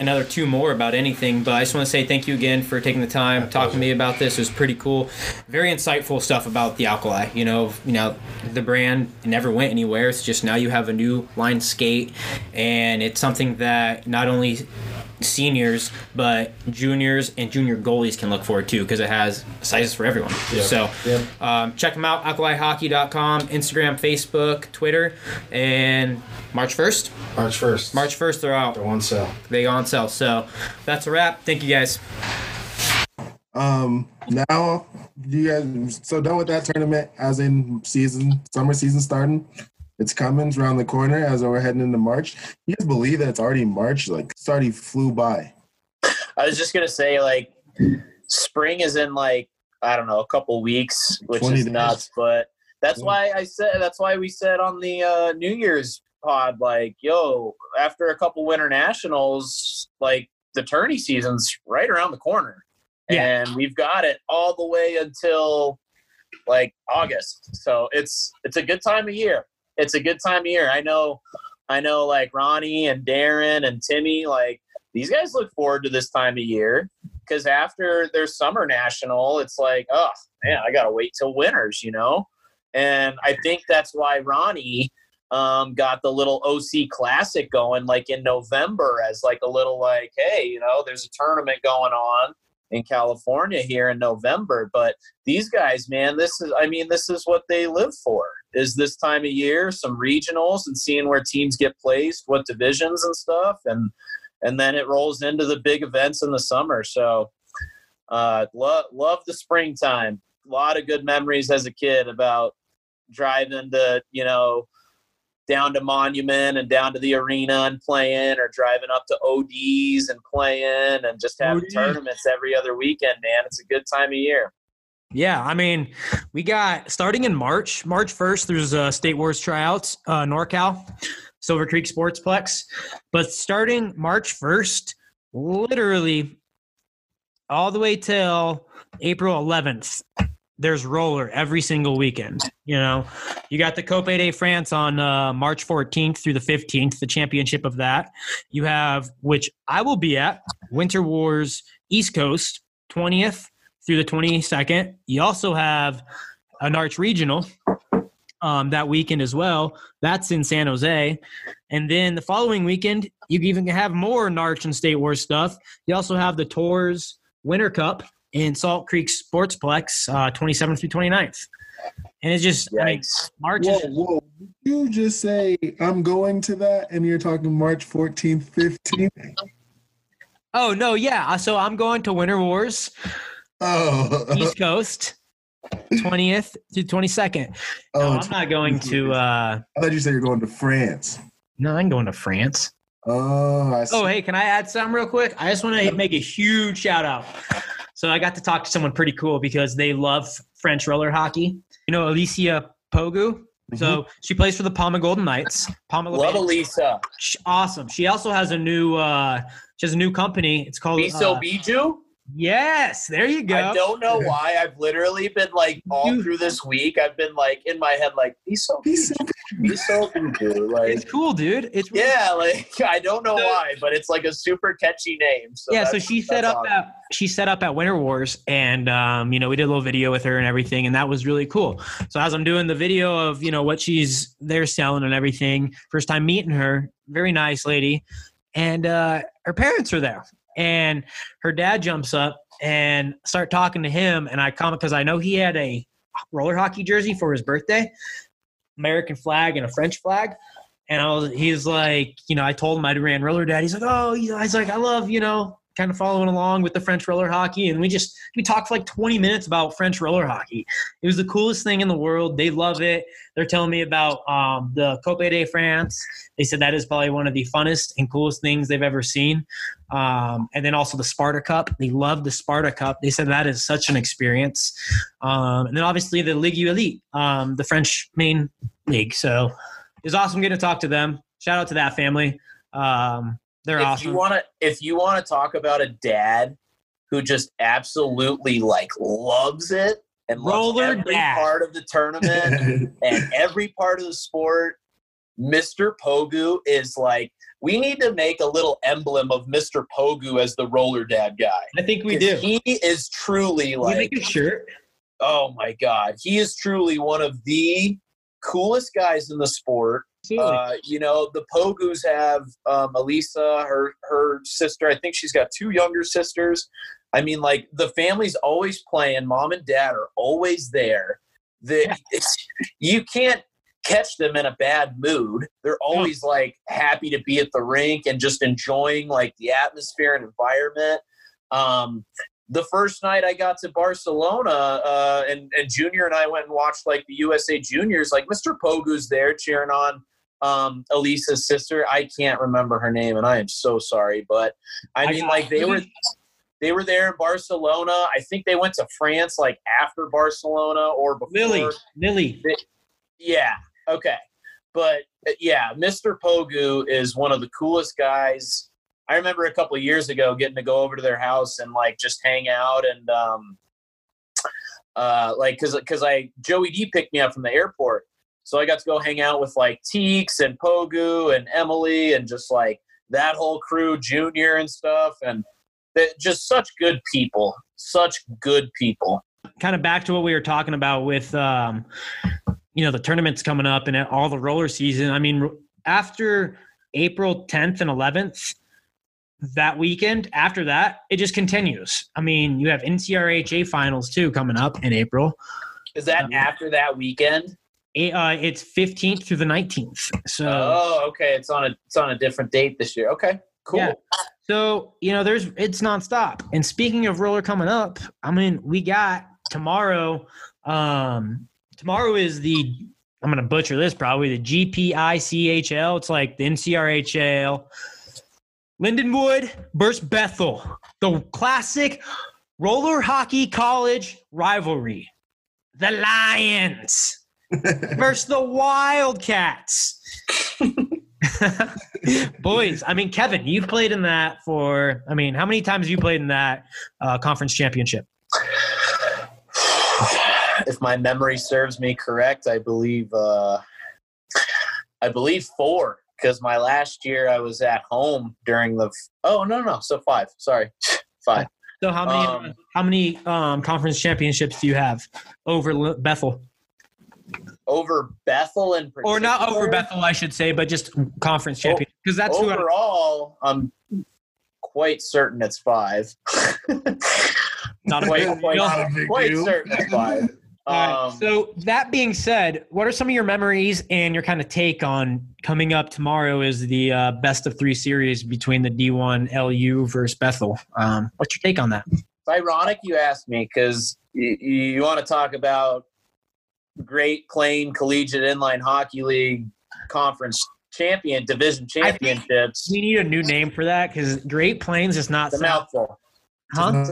another 2 more about anything, but I just want to say thank you again for taking the time talking to me about this. It was pretty cool, very insightful stuff about the Alkali. You know the brand never went anywhere. It's just now you have a new line skate, and it's something that not only seniors but juniors and junior goalies can look forward to, because it has sizes for everyone. Check them out, alkalihockey.com, Instagram, Facebook, Twitter, and March 1st they're out. They're on sale. So that's a wrap. Thank you guys. Now you guys done with that tournament, as in summer season starting. It's coming around the corner as we're heading into March. You guys believe that it's already March? Like, it's already flew by. I was just going to say, like, spring is in, like, I don't know, a couple weeks, which is nuts. But that's why we said on the New Year's pod, like, yo, after a couple winter nationals, like, the tourney season's right around the corner. Yeah. And we've got it all the way until, like, August. So it's a good time of year. It's a good time of year. I know. Like Ronnie and Darren and Timmy, like these guys look forward to this time of year, because after their summer national, it's like, oh man, I gotta wait till winters, you know. And I think that's why Ronnie got the little OC Classic going, like in November, as like a little like, hey, you know, there's a tournament going on. in California here in November. But these guys, man, this is what they live for, is this time of year, some regionals and seeing where teams get placed, what divisions and stuff. And then it rolls into the big events in the summer. So love the springtime. A lot of good memories as a kid about driving to, down to Monument and down to the arena and playing, or driving up to ODs and playing, and just having tournaments every other weekend, man. It's a good time of year. Yeah, I mean, we got, starting in March 1st, there's State Wars tryouts, NorCal, Silver Creek Sportsplex. But starting March 1st, literally all the way till April 11th, there's roller every single weekend. You got the Copa de France on March 14th through the 15th, the championship of that. You have, which I will be at, Winter Wars East Coast, 20th through the 22nd. You also have a NARCH regional that weekend as well. That's in San Jose. And then the following weekend, you even have more NARCH and State Wars stuff. You also have the Tours Winter Cup in Salt Creek Sportsplex, 27th through 29th. And it's just, I mean, March. Whoa. You just say, I'm going to that, and you're talking March 14th, 15th? Oh, no, yeah. So I'm going to Winter Wars, East Coast, 20th through 22nd. No, I'm not going to. I thought you said you're going to France. No, I'm going to France. Oh, I see. Oh, hey, can I add something real quick? I just want to make a huge shout out. So I got to talk to someone pretty cool because they love French roller hockey. Alicia Pogu. Mm-hmm. So she plays for the Palma Golden Knights. Love Alicia. Awesome. She also has a new company. It's called Miso Biju. Yes, there you go. I don't know why. I've literally been through this week. I've been in my head Miso Biju. Miso Biju. It's cool, dude. It's really cool. I don't know why, but it's a super catchy name. So yeah, so she set up at Winter Wars, and we did a little video with her and everything, and that was really cool. So as I'm doing the video of what she's there selling and everything, first time meeting her, very nice lady, and her parents are there. And her dad jumps up and start talking to him. And I comment because I know he had a roller hockey jersey for his birthday, American flag and a French flag. And he's like, I told him I ran roller dad. He's like, oh, I was like, I love, kind of following along with the French roller hockey. And we talked for 20 minutes about French roller hockey. It was the coolest thing in the world. They love it. They're telling me about the Copa de France. They said that is probably one of the funnest and coolest things they've ever seen. And then also the Sparta Cup. They love the Sparta Cup. They said that is such an experience. And then obviously the Ligue Elite, the French main league. So it was awesome getting to talk to them. Shout out to that family. They're awesome. If you want to talk about a dad who just absolutely loves it and loves every part of the tournament and every part of the sport, Mr. Pogu is we need to make a little emblem of Mr. Pogu as the roller dad guy. I think we do. He is truly you make a shirt? Oh my God. He is truly one of the coolest guys in the sport. The Pogus have Elisa, her sister. I think she's got two younger sisters. I mean, the family's always playing. Mom and dad are always there. You can't catch them in a bad mood. They're always happy to be at the rink and just enjoying the atmosphere and environment. The first night I got to Barcelona, and Junior and I went and watched the USA Juniors. Mr. Pogu's there cheering on Elisa's sister. I can't remember her name, and I am so sorry, but they were there in Barcelona. I think they went to France after Barcelona or before. Lily. Yeah. Okay. But yeah, Mr. Pogu is one of the coolest guys. I remember a couple of years ago getting to go over to their house and just hang out and because Joey D picked me up from the airport, so I got to go hang out with Teeks and Pogu and Emily and just that whole crew, Junior and stuff, and just such good people. Kind of back to what we were talking about with the tournaments coming up and all the roller season. I mean, after April 10th and 11th. that weekend, after that, it just continues. I mean, you have NCRHA finals too coming up in April. Is that after that weekend? It's 15th through the 19th. So okay, it's on a different date this year. Okay, cool. Yeah. So it's nonstop. And speaking of roller coming up, I mean, we got tomorrow. Tomorrow is the, I'm gonna butcher this probably, the GPICHL. It's like the NCRHL. Lindenwood versus Bethel, the classic roller hockey college rivalry. The Lions versus the Wildcats. Boys, I mean, Kevin, you've played in that for, I mean, how many times have you played in that conference championship? If my memory serves me correct, I believe four, because my last year I was at home during the – oh, no, so five. Sorry, five. So how many conference championships do you have over Bethel? Over Bethel in particular? Or not over Bethel, I should say, but just conference championship. Because that's overall, I'm quite certain it's five. Not quite certain it's five. So that being said, what are some of your memories and your kind of take on coming up tomorrow is the best of three series between the D1 LU versus Bethel? What's your take on that? It's ironic you asked me, because you want to talk about Great Plains Collegiate Inline Hockey League conference champion, division championships. We need a new name for that, because Great Plains is not the mouthful. Huh?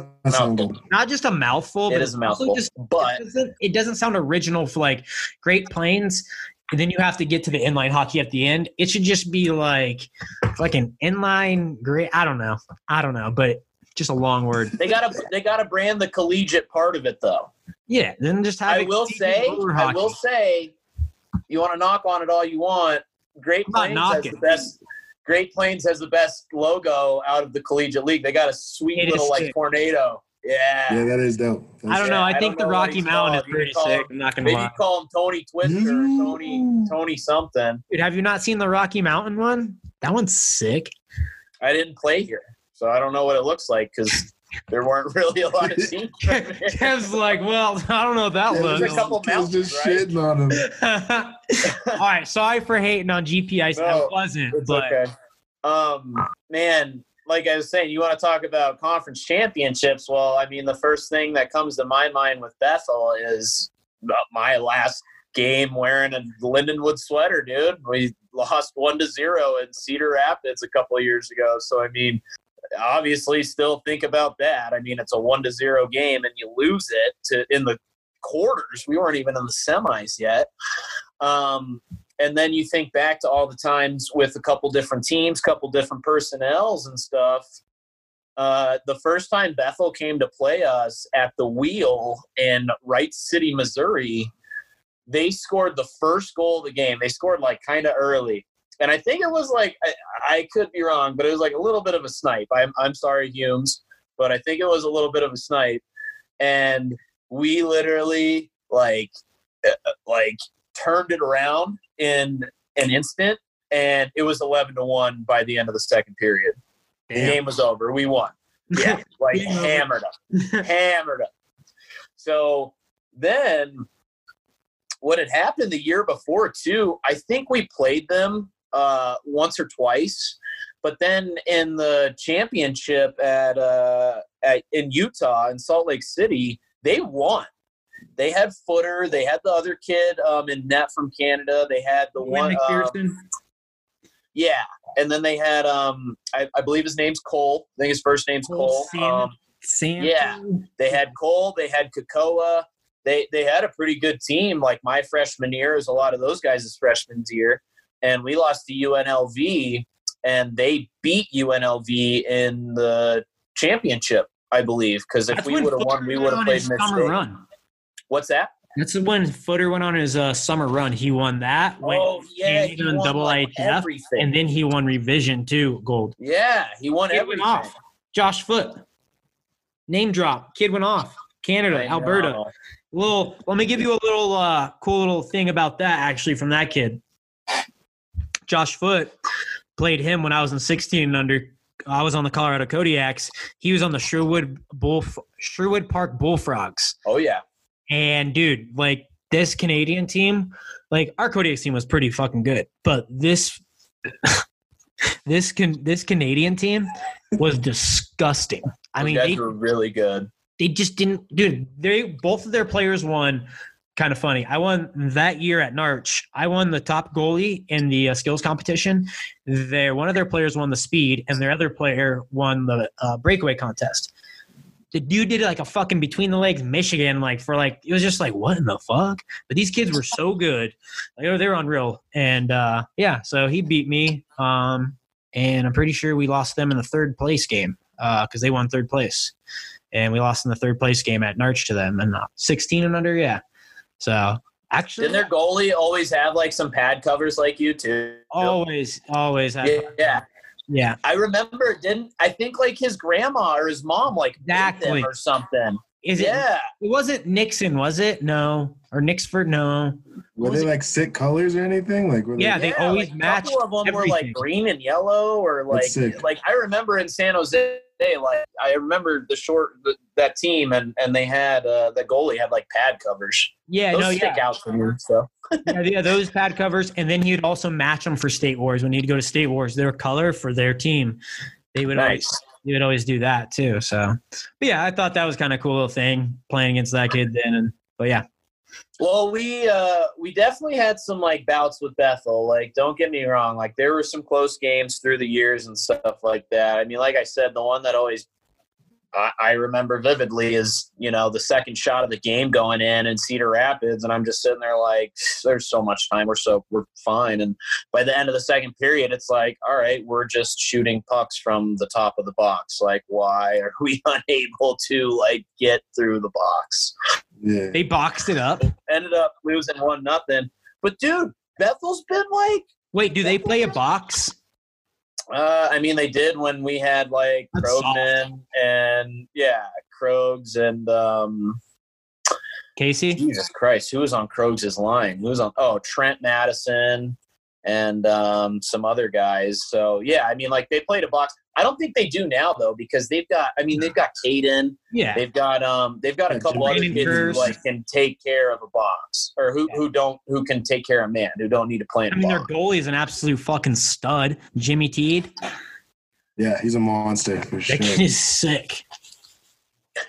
Not just a mouthful, but it is a mouthful. It doesn't sound original for like Great Plains, and then you have to get to the inline hockey at the end. It should just be like an inline great. I don't know, but just a long word. They gotta brand the collegiate part of it though. Yeah, then just have. I will say, you want to knock on it all you want. Great Plains has the best logo out of the collegiate league. They got a sweet little like tornado. Yeah, that is dope. I don't know. I think the Rocky Mountain is pretty sick. I'm not gonna lie. Maybe call him Tony Twister, or Tony something. Dude, have you not seen the Rocky Mountain one? That one's sick. I didn't play here, so I don't know what it looks like because there weren't really a lot of teams. Kev's like, well, I don't know what that looks. There's a couple mountains, just shitting on him. All right, sorry for hating on GPI. That wasn't, but okay. Man, like I was saying, you want to talk about conference championships? Well, I mean, the first thing that comes to my mind with Bethel is my last game wearing a Lindenwood sweater, dude. We lost 1-0 in Cedar Rapids a couple of years ago. So I mean, obviously still think about that. I mean, it's a 1-0 game and you lose it in the quarters. We weren't even in the semis yet. And then you think back to all the times with a couple different teams, couple different personnels and stuff. The first time Bethel came to play us at the Wheel in Wright City, Missouri, they scored the first goal of the game. They scored like kind of early. And I think it was like, I could be wrong, but it was like a little bit of a snipe. I'm sorry, Humes, but I think it was a little bit of a snipe. And we literally like turned it around in an instant, and it was 11-1 by the end of the second period. Damn. The game was over. We won. Yeah, like hammered up. So then what had happened the year before too, I think we played them once or twice, but then in the championship in Utah, in Salt Lake City, they won. They had Footer. They had the other kid in net from Canada. They had the one. Yeah. And then they had, I believe his name's Cole. I think his first name's Cole. Sam. Yeah. They had Cole. They had Kakoa. They had a pretty good team. Like my freshman year is a lot of those guys' freshman year. And we lost to UNLV, and they beat UNLV in the championship, I believe. Because if we would have won, we would have played Mid-State. What's that? That's when Footer went on his summer run. He won that. He won double IHF, and then he won revision too, gold. Yeah, he won everything. Went off. Josh Foote, name drop. Kid went off. Canada, Alberta. Well, let me give you a little cool little thing about that actually from that kid. Josh Foote, played him when I was in 16 and under. I was on the Colorado Kodiaks. He was on the Sherwood Park Bullfrogs. Oh yeah. And dude, like this Canadian team, like our Kodiaks team was pretty fucking good, but this this Canadian team was disgusting. I mean, they were really good. They just didn't, dude. They both of their players won. Kind of funny. I won that year at NARCH. I won the top goalie in the skills competition. One of their players won the speed, and their other player won the breakaway contest. The dude did like a fucking between the legs Michigan, it was just like, what in the fuck? But these kids were so good. Like, they were unreal. And yeah, so he beat me. And I'm pretty sure we lost them in the third place game because they won third place. And we lost in the third place game at NARCH to them. And 16 and under, yeah. So actually, didn't their goalie always have like some pad covers like you too? Always. Yeah. I remember. I think like his grandma or his mom like exactly made them or something? It wasn't Nixon, was it? No, or Nixford? No. Were they like sick colors or anything? Like were they always matched. A couple of them everything. Were like green and yellow, or like I remember in San Jose. I remember that team and they had the goalie had like pad covers. Yeah, those stick out for me. So those pad covers, and then he'd also match them for State Wars when he'd go to State Wars. Their color for their team, they would always do that too. So, but yeah, I thought that was kind of a cool little thing playing against that kid then. But yeah. Well, we definitely had some like bouts with Bethel. Like, don't get me wrong. Like, there were some close games through the years and stuff like that. I mean, like I said, the one that always I remember vividly is the second shot of the game going in Cedar Rapids, and I'm just sitting there like, there's so much time. We're fine. And by the end of the second period, it's like, all right, we're just shooting pucks from the top of the box. Like, why are we unable to like get through the box? Yeah. They boxed it up. Ended up losing 1-0. But dude, Bethel's been like. Wait, do they play a box? I mean, they did when we had like Krogman and Krogs and Casey. Jesus Christ, who was on Krogs' line? Who was on? Oh, Trent Madison and some other guys. So yeah, I mean, like they played a box. I don't think they do now though, because they've got Caden. Yeah. They've got a couple other kids who like can take care of a box or who can take care of man, who don't need to play in a box. I mean, their goalie's an absolute fucking stud, Jimmy Teed. Yeah, he's a monster for sure. That kid is sick.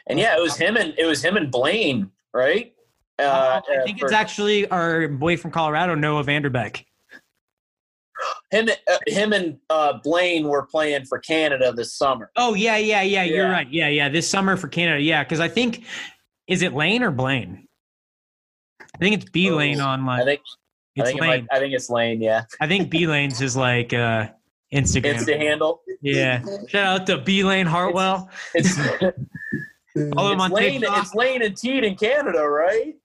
And yeah, it was him and Blaine, right? I think it's actually our boy from Colorado, Noah Vanderbeck. Him and Blaine were playing for Canada this summer. Oh, yeah. You're right. Yeah. This summer for Canada. Yeah, because I think – is it Lane or Blaine? I think it's B-Lane online. I think it's Lane, yeah. I think B-Lane's his like Instagram. Insta handle? Yeah. Shout out to B-Lane Hartwell. It's Lane and Teed in Canada, right?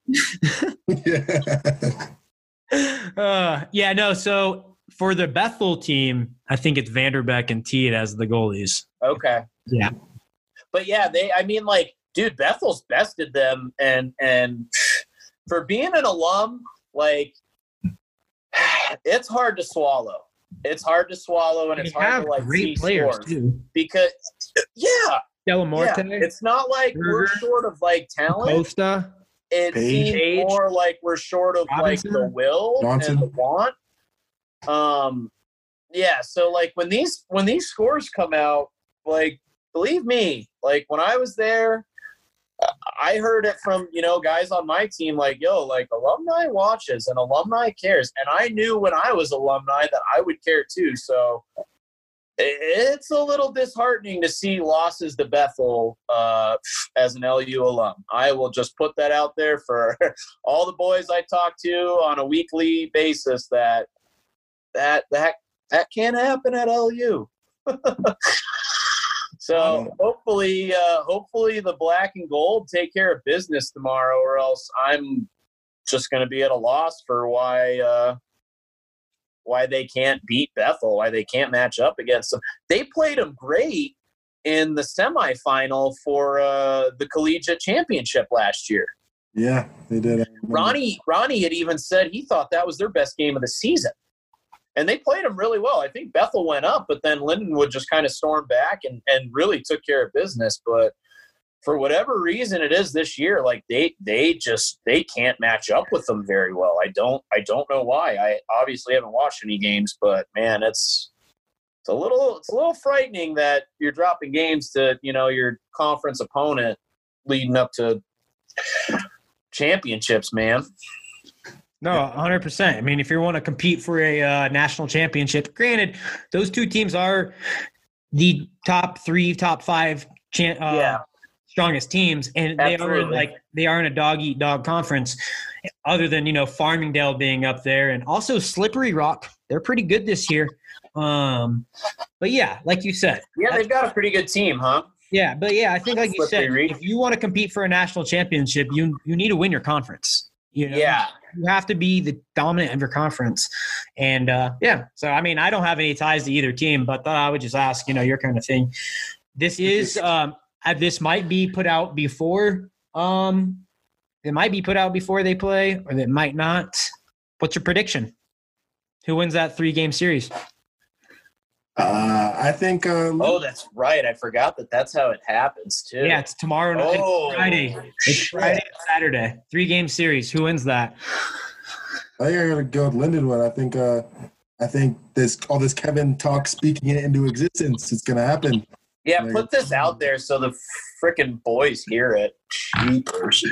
So – for the Bethel team, I think it's Vanderbeck and Teed as the goalies. Okay. Yeah. But yeah, Bethel's bested them. And for being an alum, like, it's hard to swallow. It's hard to swallow, and it's hard to, like, great players, too. Because, yeah. Delamorte. Yeah. It's not like we're short of, like, talent. Costa. It seems more like we're short of, Robinson, like, the will Johnson. And the want. So like when these scores come out, like, believe me, like when I was there, I heard it from, guys on my team, like, yo, like alumni watches and alumni cares. And I knew when I was alumni that I would care too. So it's a little disheartening to see losses to Bethel as an LU alum. I will just put that out there for all the boys I talk to on a weekly basis that can't happen at LU. So hopefully the black and gold take care of business tomorrow, or else I'm just going to be at a loss for why they can't beat Bethel, why they can't match up against them. They played them great in the semifinal for the collegiate championship last year. Yeah, they did. Ronnie had even said he thought that was their best game of the season. And they played them really well. I think Bethel went up, but then Lindenwood just kind of stormed back and really took care of business. But for whatever reason it is this year, like they can't match up with them very well. I don't know why. I obviously haven't watched any games, but man, it's a little frightening that you're dropping games to, you know, your conference opponent leading up to championships, man. No, 100%. I mean, if you want to compete for a national championship, granted, those two teams are the top three, top five strongest teams, and absolutely. they are in a dog-eat-dog conference, other than, you know, Farmingdale being up there, and also Slippery Rock. They're pretty good this year. But yeah, like you said. Yeah, they've got a pretty good team, huh? Yeah, but yeah, I think like you said, if you want to compete for a national championship, you need to win your conference. You know? Yeah. You have to be the dominant of your conference. And, so, I mean, I don't have any ties to either team, but I would just ask, you know, your kind of thing. This is this might be put out before they play, or they might not. What's your prediction? Who wins that 3-game series? I think that's right. I forgot that's how it happens too. Yeah, it's tomorrow night. Oh, Friday. It's Friday and Saturday. 3-game series. Who wins that? I think I'm gonna go with Lindenwood. I think this all this Kevin talk speaking it into existence. It's gonna happen. Yeah, put this out there so the frickin' boys hear it. Jeepers.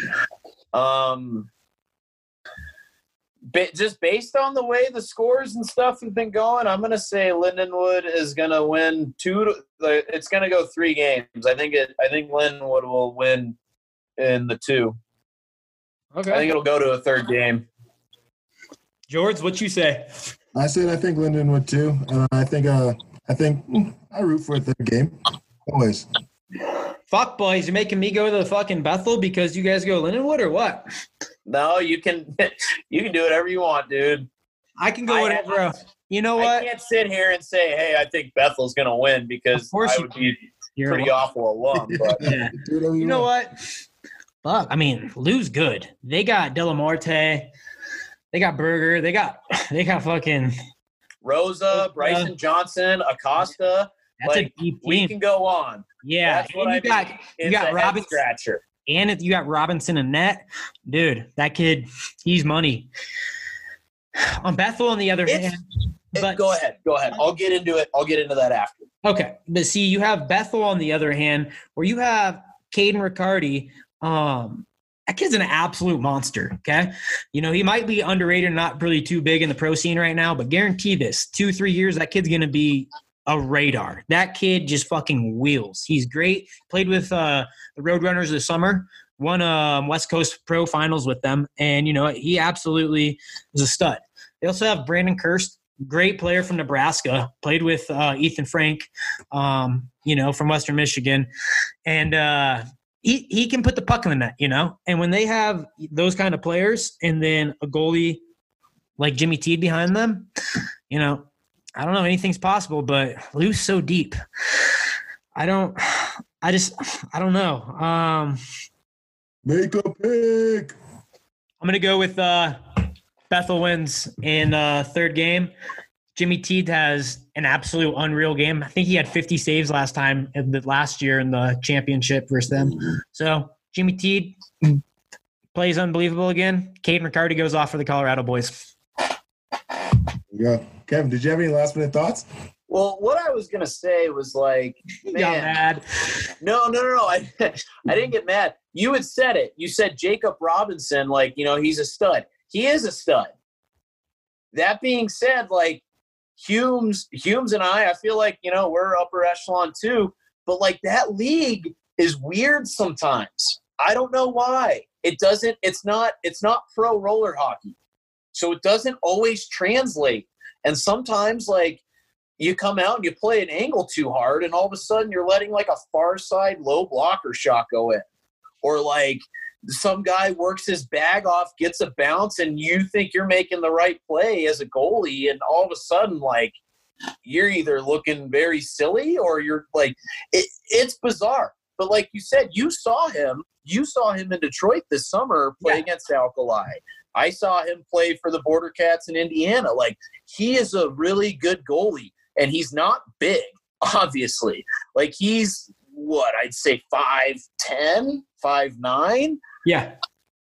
Just based on the way the scores and stuff have been going, I'm going to say Lindenwood is going to win it's going to go 3 games. I think Lindenwood will win in the 2. Okay. I think it'll go to a 3rd game. George, what you say? I said I think Lindenwood too. I think I root for a 3rd game. Always. Fuck, boys, you're making me go to the fucking Bethel because you guys go Lindenwood or what? No, you can do whatever you want, dude. I can go whatever. You know what? I can't sit here and say, hey, I think Bethel's going to win because I would be pretty awful alum. But. Yeah. You know what? Fuck. I mean, Lou's good. They got De La Marte. They got Berger. They got fucking Rosa, Bryson Johnson, Acosta. That's a deep team. Can go on. Yeah. That's what you got Robin Scratcher. And if you got Robinson and net, dude, that kid, he's money. On Bethel, on the other hand. Go ahead. I'll get into that after. Okay. But see, you have Bethel on the other hand, where you have Caden Riccardi. That kid's an absolute monster, okay? You know, he might be underrated, not really too big in the pro scene right now, but guarantee this, 2-3 years, that kid's going to be – a radar. That kid just fucking wheels. He's great. Played with the Roadrunners this summer. Won West Coast Pro Finals with them. And, you know, he absolutely is a stud. They also have Brandon Kirst, great player from Nebraska. Played with Ethan Frank, you know, from Western Michigan. And he can put the puck in the net, you know. And when they have those kind of players and then a goalie like Jimmy Teed behind them, you know, I don't know. Anything's possible, but Lou's so deep. I don't know. Make a pick. I'm going to go with Bethel wins in 3rd game. Jimmy Teed has an absolute unreal game. I think he had 50 saves last year in the championship versus them. So Jimmy Teed plays unbelievable again. Caden Riccardi goes off for the Colorado boys. Yeah. Kevin, did you have any last-minute thoughts? Well, what I was going to say was like, man. Got mad. No. I didn't get mad. You had said it. You said Jacob Robinson, like, you know, he's a stud. He is a stud. That being said, like, Humes and I feel like, you know, we're upper echelon too, but, like, that league is weird sometimes. I don't know why. It's not pro roller hockey. So it doesn't always translate. And sometimes, like, you come out and you play an angle too hard, and all of a sudden you're letting, like, a far side low blocker shot go in. Or, like, some guy works his bag off, gets a bounce, and you think you're making the right play as a goalie, and all of a sudden, like, you're either looking very silly or you're, like, it's bizarre. But like you said, you saw him in Detroit this summer play against Alkali. I saw him play for the Border Cats in Indiana. Like, he is a really good goalie, and he's not big, obviously. Like, he's what, I'd say 5'10", 5'9". Yeah.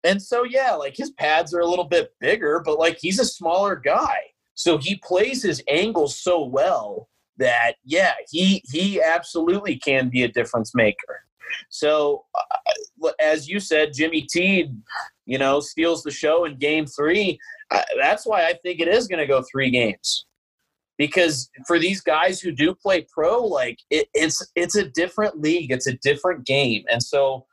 And so, yeah, like, his pads are a little bit bigger, but, like, he's a smaller guy. So he plays his angles so well that, yeah, he absolutely can be a difference maker. So, as you said, Jimmy Teed, you know, steals the show in Game 3. That's why I think it is going to go 3 games. Because for these guys who do play pro, like, it's a different league. It's a different game. And so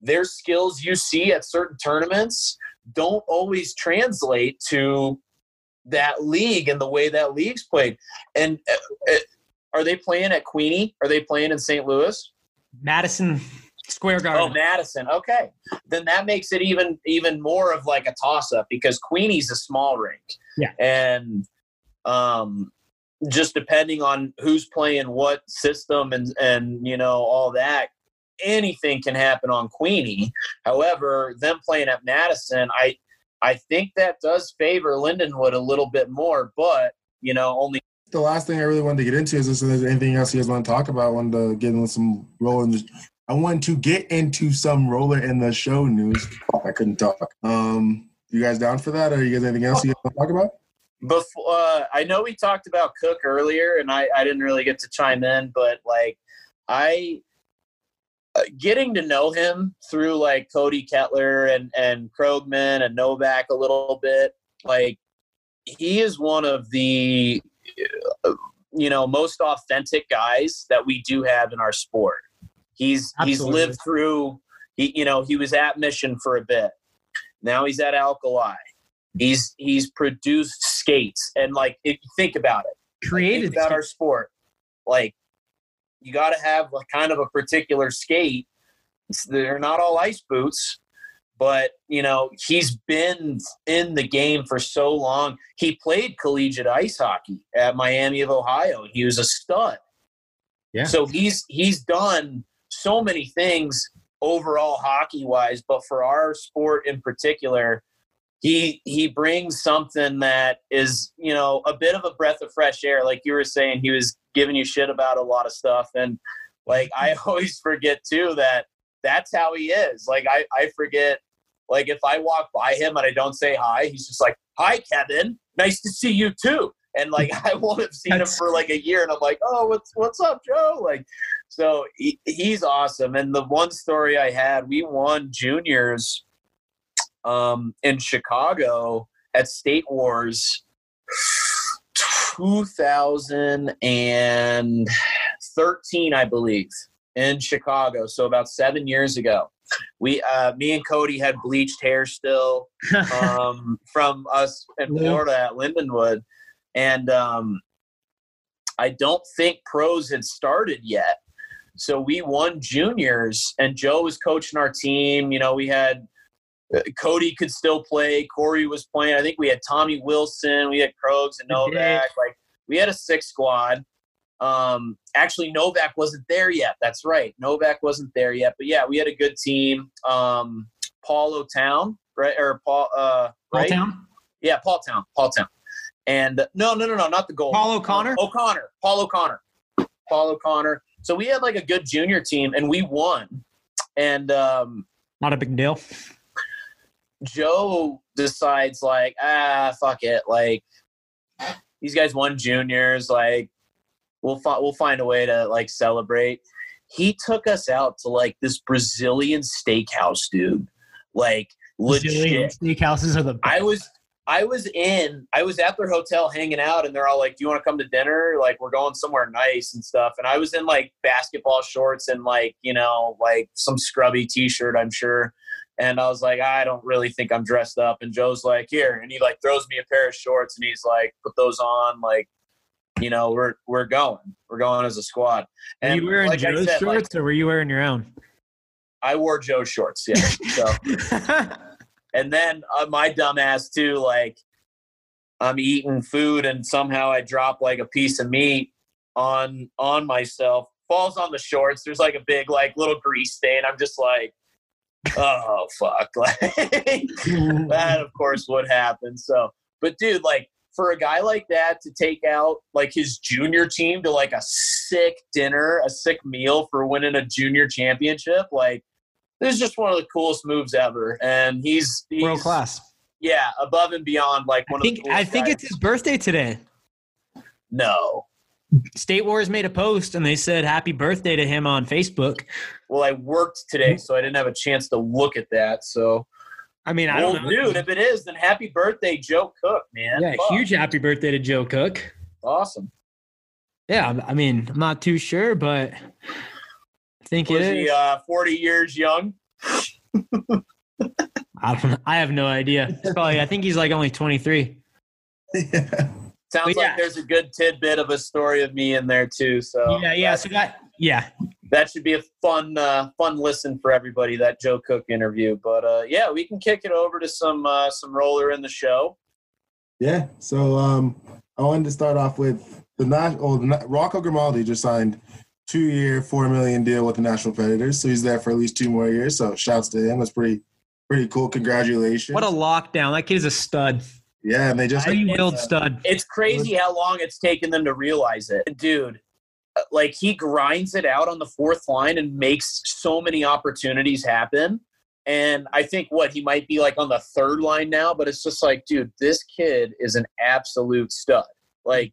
their skills you see at certain tournaments don't always translate to that league and the way that league's played. And are they playing at Queenie? Are they playing in St. Louis? Madison Square Garden. Oh, Madison. Okay. Then that makes it even more of like a toss-up, because Queenie's a small rink. Yeah. And just depending on who's playing what system and you know, all that, anything can happen on Queenie. However, them playing at Madison, I think that does favor Lindenwood a little bit more, but, you know, only. The last thing I really wanted to get into is if there's anything else you guys want to talk about. I wanted to get into some roller in the show news. I couldn't talk. You guys down for that? Or you guys anything else you guys want to talk about? Before, I know we talked about Cook earlier, and I didn't really get to chime in, but, like, getting to know him through, like, Cody Kettler and Krogman and Novak a little bit, like, he is one of the, you know, most authentic guys that we do have in our sport. He's lived through – he was at Mission for a bit. Now he's at Alkali. He's produced skates, and, like, if you think about it, created about our sport, like, you got to have a kind of a particular skate. They're not all ice boots, but, you know, he's been in the game for so long. He played collegiate ice hockey at Miami of Ohio. He was a stud. Yeah. So he's done so many things overall hockey wise, but for our sport in particular, he brings something that is, you know, a bit of a breath of fresh air. Like you were saying, he was giving you shit about a lot of stuff. And, like, I always forget, too, that that's how he is. Like, I forget, like, if I walk by him and I don't say hi, he's just like, hi, Kevin. Nice to see you, too. And, like, I won't have seen him for, like, a year. And I'm like, oh, what's up, Joe? Like, so he's awesome. And the one story I had, we won juniors in Chicago at State Wars 2013, I believe, in Chicago. So about 7 years ago, we, me and Cody had bleached hair still from us in Florida at Lindenwood. And I don't think pros had started yet. So we won juniors, and Joe was coaching our team. You know, we had Cody could still play. Corey was playing. I think we had Tommy Wilson. We had Krogs and Novak. Like, we had a 6 squad. Actually, Novak wasn't there yet. That's right. Novak wasn't there yet. But, yeah, we had a good team. Paul O'Town, right? Or Paul right? Town? Yeah, Paul Town. And no, not the goal. Paul O'Connor. So we had, like, a good junior team, and we won. And not a big deal. Joe decides, like, fuck it. Like, these guys won juniors. Like, we'll find a way to, like, celebrate. He took us out to, like, this Brazilian steakhouse, dude. Like, Brazilian legit. Steakhouses are the best. I was at their hotel hanging out, and they're all like, do you want to come to dinner? Like, we're going somewhere nice and stuff. And I was in, like, basketball shorts and, like, you know, like, some scrubby t-shirt, I'm sure. And I was like, I don't really think I'm dressed up. And Joe's like, here. And he, like, throws me a pair of shorts, and he's like, put those on. Like, you know, we're going. We're going as a squad. And were you wearing, like, Joe's said, shorts, like, or were you wearing your own? I wore Joe's shorts, yeah. So, and then my dumb ass, too, like, I'm eating food, and somehow I drop, like, a piece of meat on myself. falls on the shorts, there's like a big, like, little grease stain. I'm just like, oh, fuck. Like, that, of course, would happen. So, but, dude, like, for a guy like that to take out, like, his junior team to, like, a sick dinner, a sick meal for winning a junior championship, like, this is just one of the coolest moves ever. And he's world class. Yeah, above and beyond, like, I think it's his birthday today. No. State Wars made a post, and they said happy birthday to him on Facebook. Well, I worked today, so I didn't have a chance to look at that, so... I mean, I don't know. Dude, if it is, then happy birthday, Joe Cook, man. Yeah, huge happy birthday to Joe Cook. Awesome. Yeah, I mean, I'm not too sure, but I think it is. Was he 40 years young? I have no idea. Probably, I think he's like only 23. Yeah. Sounds like there's a good tidbit of a story of me in there too. So yeah. So that should be a fun listen for everybody, that Joe Cook interview. But we can kick it over to some roller in the show. Yeah. So I wanted to start off with Rocco Grimaldi just signed two-year, $4 million deal with the Nashville Predators. So he's there for at least two more years. So shouts to him. That's pretty cool. Congratulations. What a lockdown! That kid is a stud. Yeah, and they just stud. It's crazy how long it's taken them to realize it. Dude, like, he grinds it out on the fourth line and makes so many opportunities happen. And I think he might be like on the third line now, but it's just like, dude, this kid is an absolute stud. Like,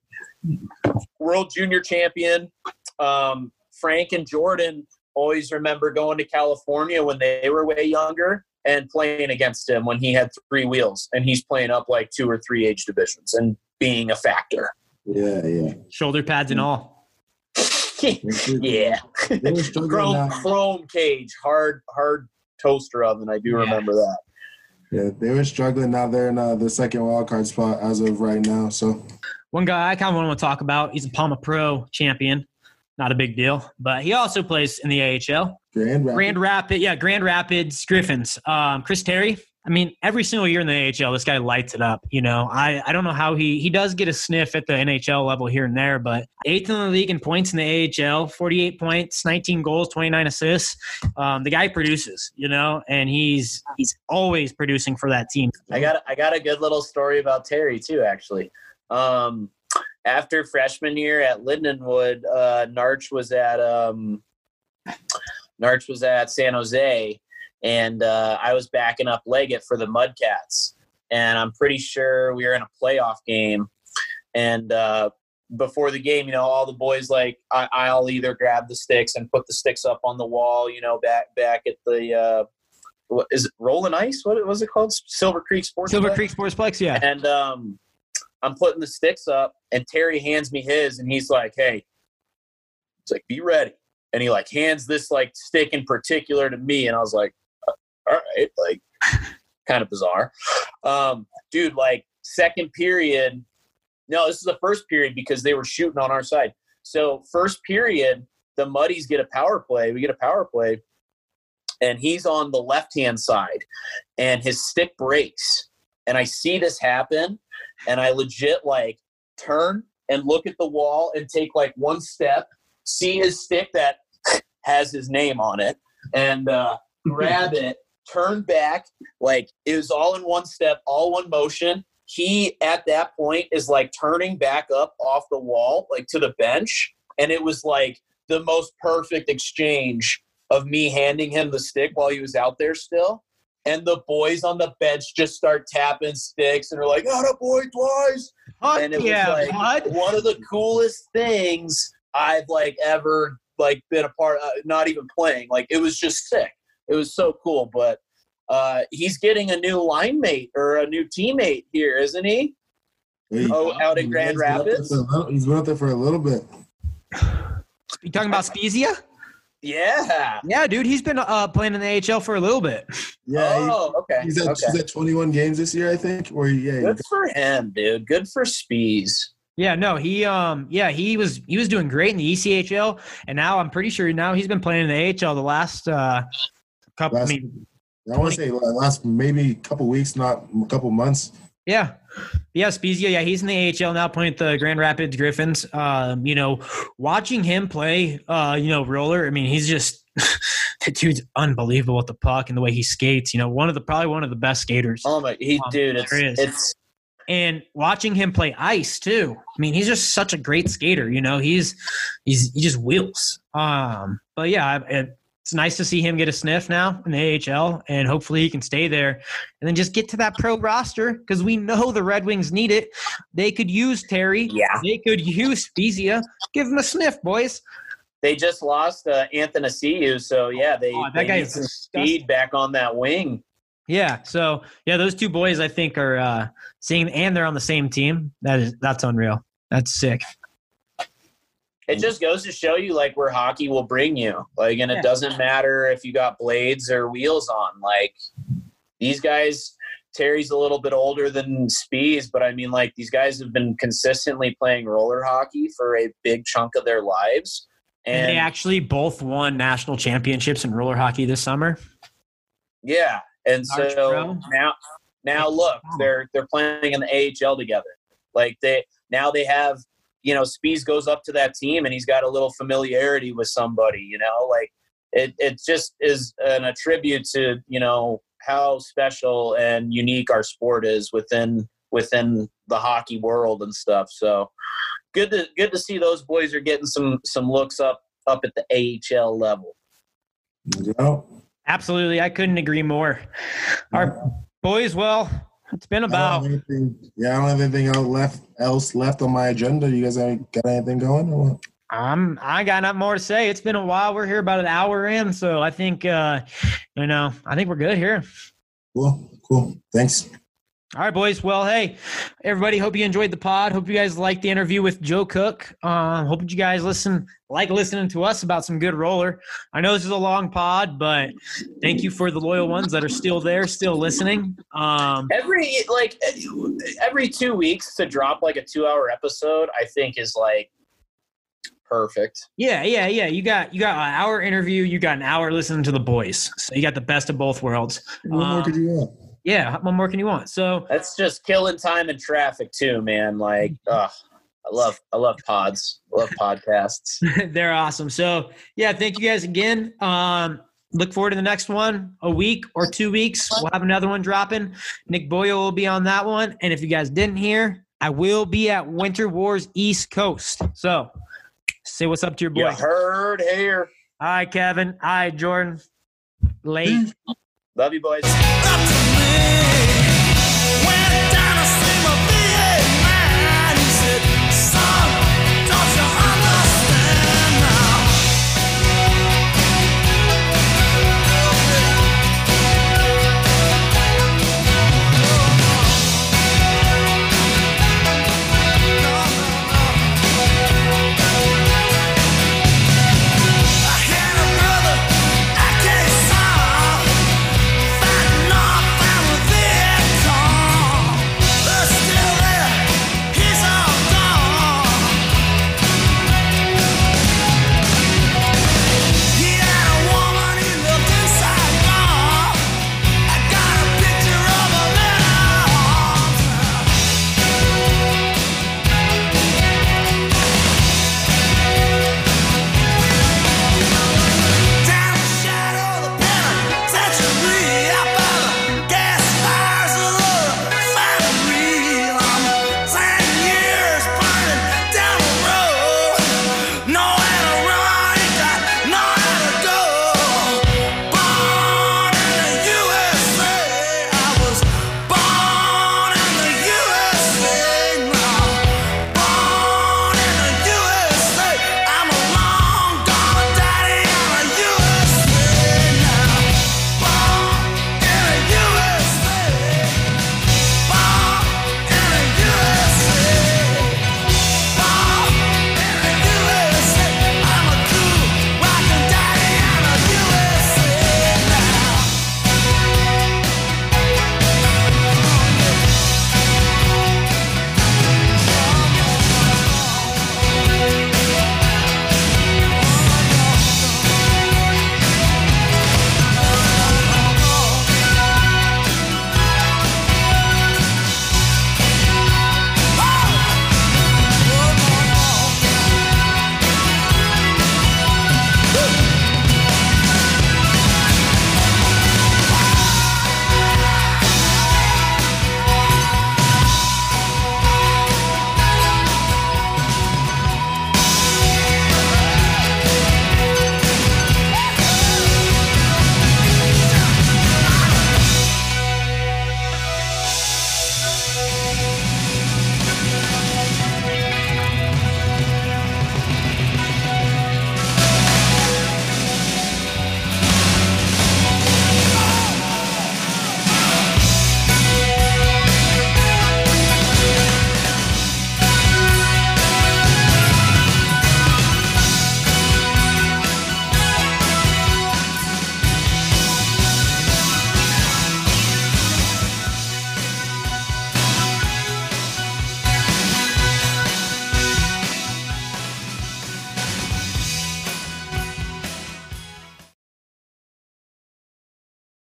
world junior champion. Frank and Jordan always remember going to California when they were way younger and playing against him when he had three wheels, and he's playing up like two or three age divisions and being a factor. Yeah. Shoulder pads and all. Yeah. Chrome cage, hard toaster oven. I do remember that. Yeah, they were struggling. Now they're in the second wild card spot as of right now. So one guy I kind of want to talk about, he's a Palma Pro champion. Not a big deal, but he also plays in the AHL. Grand Rapids Griffins. Chris Terry. I mean, every single year in the AHL, this guy lights it up. You know, I don't know how he does get a sniff at the NHL level here and there, but 8th in the league in points in the AHL, 48 points, 19 goals, 29 assists. The guy produces, you know, and he's always producing for that team. I got a good little story about Terry too, actually. After freshman year at Lindenwood, NARCH was at San Jose, and I was backing up Leggett for the Mudcats. And I'm pretty sure we were in a playoff game. And before the game, you know, all the boys, like, I'll either grab the sticks and put the sticks up on the wall, you know, back at the is it Rolling Ice? What was it called? Silver Creek Sportsplex, yeah. And I'm putting the sticks up, and Terry hands me his, and he's like, hey, it's like, be ready. And he, like, hands this, like, stick in particular to me. And I was like, all right, like, kind of bizarre. Dude, like, second period. No, this is the first period because they were shooting on our side. So first period, the Muddies get a power play. We get a power play. And he's on the left-hand side. And his stick breaks. And I see this happen. And I legit, like, turn and look at the wall and take, like, one step. See his stick that has his name on it, and grab it, turn back. Like, it was all in one step, all one motion. He, at that point, is, like, turning back up off the wall, like, to the bench. And it was, like, the most perfect exchange of me handing him the stick while he was out there still. And the boys on the bench just start tapping sticks and are like, atta boy, twice. And it was, like, one of the coolest things I've, like, ever, like, been a part of, not even playing. Like, it was just sick. It was so cool. But he's getting a new line mate or a new teammate here, isn't he? Out in Grand Rapids? He's been out there for a little bit. You talking about Spezia? Yeah. Yeah, dude, he's been playing in the AHL for a little bit. Yeah. Oh, okay. He's at 21 games this year, I think. Good for him, dude. Good for Spez. Yeah, no, he was doing great in the ECHL, and now I'm pretty sure now he's been playing in the AHL the last couple. I want to say last maybe couple weeks, not a couple months. Yeah, Spezia, yeah, he's in the AHL now playing at the Grand Rapids Griffins. You know, watching him play, you know, roller, I mean, he's just – that dude's unbelievable with the puck and the way he skates. You know, probably one of the best skaters. Oh, my – dude, it's – and watching him play ice too. I mean, he's just such a great skater. You know, he just wheels. But yeah, it's nice to see him get a sniff now in the AHL, and hopefully he can stay there and then just get to that pro roster, because we know the Red Wings need it. They could use Terry. Yeah. They could use Spezia. Give him a sniff, boys. They just lost Anthony Ciu, so yeah, they need some speed back on that wing. Yeah, so yeah, those two boys I think are same, and they're on the same team. That's unreal. That's sick. It just goes to show you, like, where hockey will bring you. Like, and it doesn't matter if you got blades or wheels on. Like, these guys, Terry's a little bit older than Spees, but I mean, like, these guys have been consistently playing roller hockey for a big chunk of their lives. And they actually both won national championships in roller hockey this summer. Yeah. And so now look, they're playing in the AHL together. Like, they have, you know, Spees goes up to that team and he's got a little familiarity with somebody, you know, like it just is a tribute to, you know, how special and unique our sport is within the hockey world and stuff. So good to see those boys are getting some looks up at the AHL level. Yeah. Absolutely. I couldn't agree more. Our boys, well, it's been about. I don't have anything else left on my agenda. You guys got anything going or what? I got nothing more to say. It's been a while. We're here about an hour in, so I think, you know, I think we're good here. Cool. Thanks. All right, boys. Well, hey, everybody, hope you enjoyed the pod. Hope you guys liked the interview with Joe Cook. Hope you guys listening to us about some good roller. I know this is a long pod, but thank you for the loyal ones that are still there, still listening. Every 2 weeks to drop, like, a 2-hour episode, I think is, like, perfect. Yeah. You got an hour interview. You got an hour listening to the boys. So you got the best of both worlds. What more could you want? Yeah, what more can you want? So that's just killing time and traffic too, man. Like, I love pods. I love podcasts. They're awesome. So yeah, thank you guys again. Look forward to the next one, a week or 2 weeks. We'll have another one dropping. Nick Boyle will be on that one. And if you guys didn't hear, I will be at Winter Wars East Coast. So say what's up to your boy. You heard here. All right, Kevin. All right, Jordan. Late. Love you, boys. When